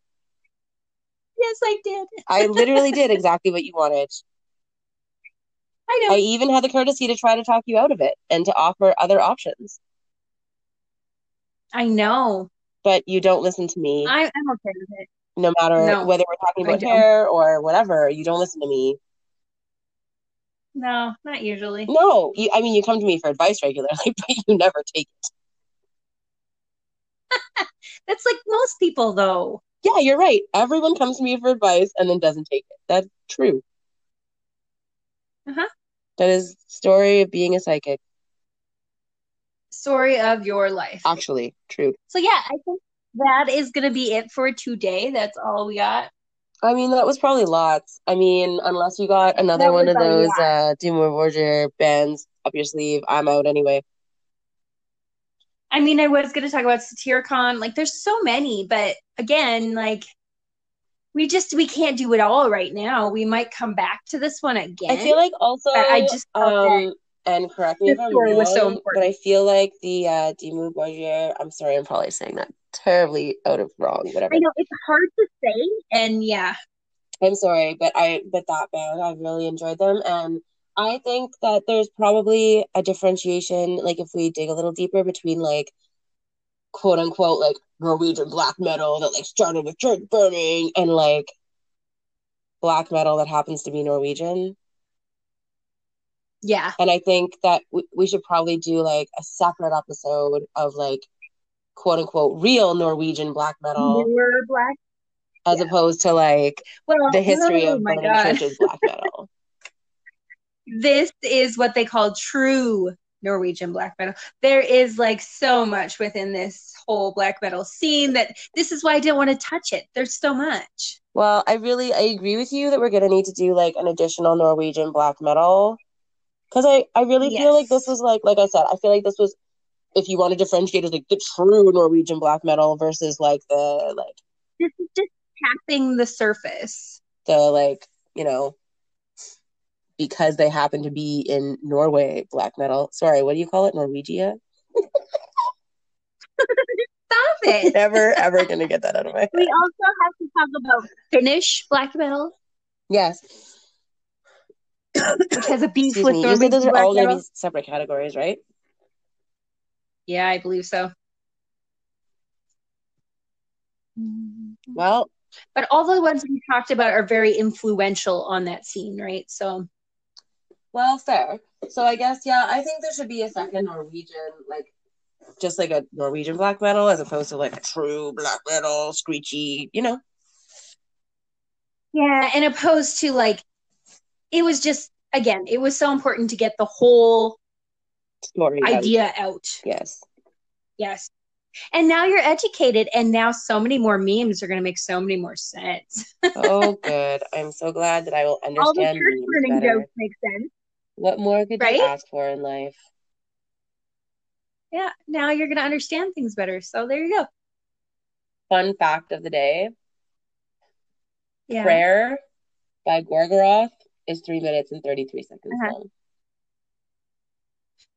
Yes, I did. I literally did exactly what you wanted. I know. I even had the courtesy to try to talk you out of it and to offer other options. I know. But you don't listen to me. I, I'm okay with it. No matter no, whether we're talking about hair or whatever, you don't listen to me. No, not usually. No. You, I mean, you come to me for advice regularly, but you never take it. That's like most people, though. Yeah, you're right. Everyone comes to me for advice and then doesn't take it. That's true. Uh-huh. That is the story of being a psychic. Story of your life, actually true. So yeah, I think that is gonna be it for today. That's all we got. I mean, that was probably lots. I mean, unless you got another one of those uh Dimmu Borgir bands up your sleeve, I'm out anyway. I mean, I was going to talk about Satyricon. Like, there's so many, but again, like, we just, we can't do it all right now. We might come back to this one again. I feel like also, but I just, um, and correct me if I'm wrong, was so important. But I feel like the uh, Dimmu Borgir, I'm sorry, I'm probably saying that terribly out of wrong, whatever. I know, it's hard to say, and yeah. I'm sorry, but I, but that band, I really enjoyed them, and I think that there's probably a differentiation, like, if we dig a little deeper between, like, quote-unquote, like, Norwegian black metal that, like, started with church burning and, like, black metal that happens to be Norwegian. Yeah. And I think that w- we should probably do, like, a separate episode of, like, quote-unquote, real Norwegian black metal. Newer black. As yeah. opposed to, like, well, the history oh, of my God. Church's black metal. This is what they call true Norwegian black metal. There is, like, so much within this whole black metal scene that this is why I didn't want to touch it. There's so much. Well, I really, I agree with you that we're going to need to do, like, an additional Norwegian black metal. Because I, I really yes. feel like this was, like, like I said, I feel like this was, if you want to differentiate it, like, the true Norwegian black metal versus, like, the, like. This is just tapping the surface. The, like, you know. Because they happen to be in Norway, black metal. Sorry, what do you call it? Norwegia? Stop it! Never, ever gonna get that out of my head. We also have to talk about Finnish black metal. Yes. Which has a beef with Norwegian. You said those are all gonna be separate categories, right? Yeah, I believe so. Well. But all the ones we talked about are very influential on that scene, right? So... Well, fair. So I guess, yeah, I think there should be a second Norwegian, like, just like a Norwegian black metal as opposed to, like, a true black metal, screechy, you know? Yeah, and opposed to, like, it was just, again, it was so important to get the whole story idea out. out. Yes. Yes. And now you're educated, and now so many more memes are going to make so many more sense. Oh, good. I'm so glad that I will understand all the church burning jokes make sense. What more could right? you ask for in life? Yeah, now you're going to understand things better. So there you go. Fun fact of the day. Yeah. Prayer by Gorgoroth is three minutes and thirty-three seconds uh-huh.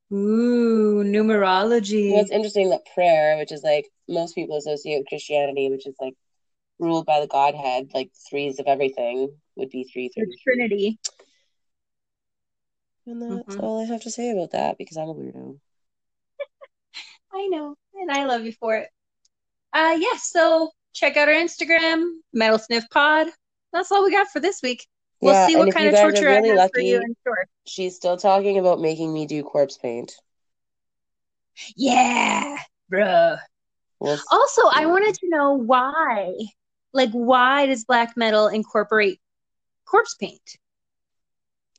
long. Ooh, numerology. Well, it's interesting that prayer, which is, like, most people associate with Christianity, which is, like, ruled by the Godhead, like, threes of everything would be three, three. The Trinity. And that's mm-hmm. all I have to say about that, because I'm a weirdo. I know, and I love you for it. Uh, yeah, so check out our Instagram, Metal Sniff Pod. That's all we got for this week. We'll yeah, see what kind of torture really I have lucky, for you in store. She's still talking about making me do corpse paint. Yeah, bro. We'll also, see. I wanted to know why. Like, why does black metal incorporate corpse paint?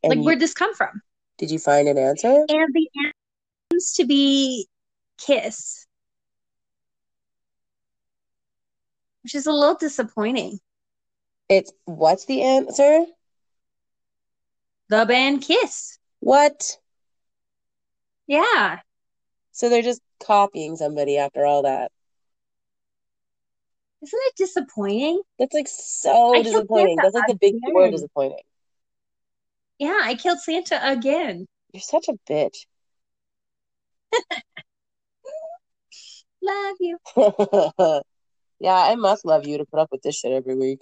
And like, you, where'd this come from? Did you find an answer? And the answer seems to be Kiss. Which is a little disappointing. It's, what's the answer? The band Kiss. What? Yeah. So they're just copying somebody after all that. Isn't it disappointing? That's, like, so I disappointing. That's, like, the big four disappointing. Yeah, I killed Santa again. You're such a bitch. Love you. Yeah, I must love you to put up with this shit every week.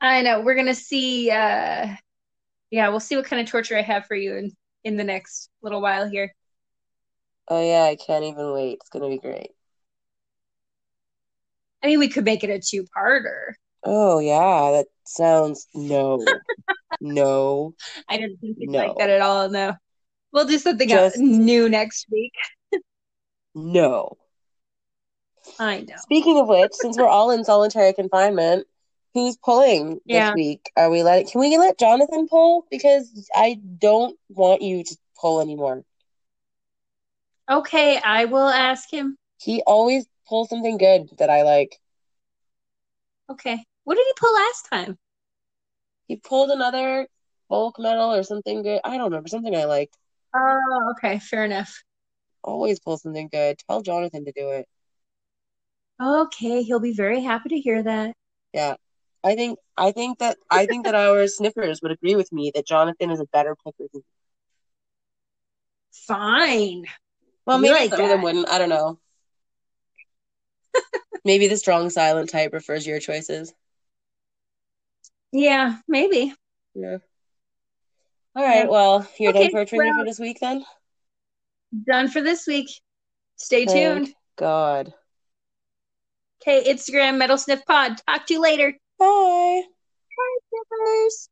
I know. We're going to see... Uh... Yeah, we'll see what kind of torture I have for you in, in the next little while here. Oh, yeah, I can't even wait. It's going to be great. I mean, we could make it a two-parter. Oh, yeah, that sounds... No. no. I didn't think you'd no. like that at all, no. We'll do something Just... else new next week. no. I know. Speaking of which, since we're all in solitary confinement... Who's pulling yeah. this week? Are we letting? Can we let Jonathan pull? Because I don't want you to pull anymore. Okay, I will ask him. He always pulls something good that I like. Okay, what did he pull last time? He pulled another folk metal or something good. I don't remember, something I liked. Oh, okay, fair enough. always pull something good. Tell Jonathan to do it. Okay, he'll be very happy to hear that. Yeah, I think I think that I think that our sniffers would agree with me that Jonathan is a better picker than me. Fine. Well, maybe like some that. of them wouldn't. I don't know. Maybe the strong, silent type prefers your choices. Yeah, maybe. Yeah. All right. Yeah. Well, you're okay, done for a trivia well, for this week, then. Done for this week. Stay Thank tuned. God. Okay, Instagram, Metal Sniff Pod. Talk to you later. Bye. Bye, sniffers.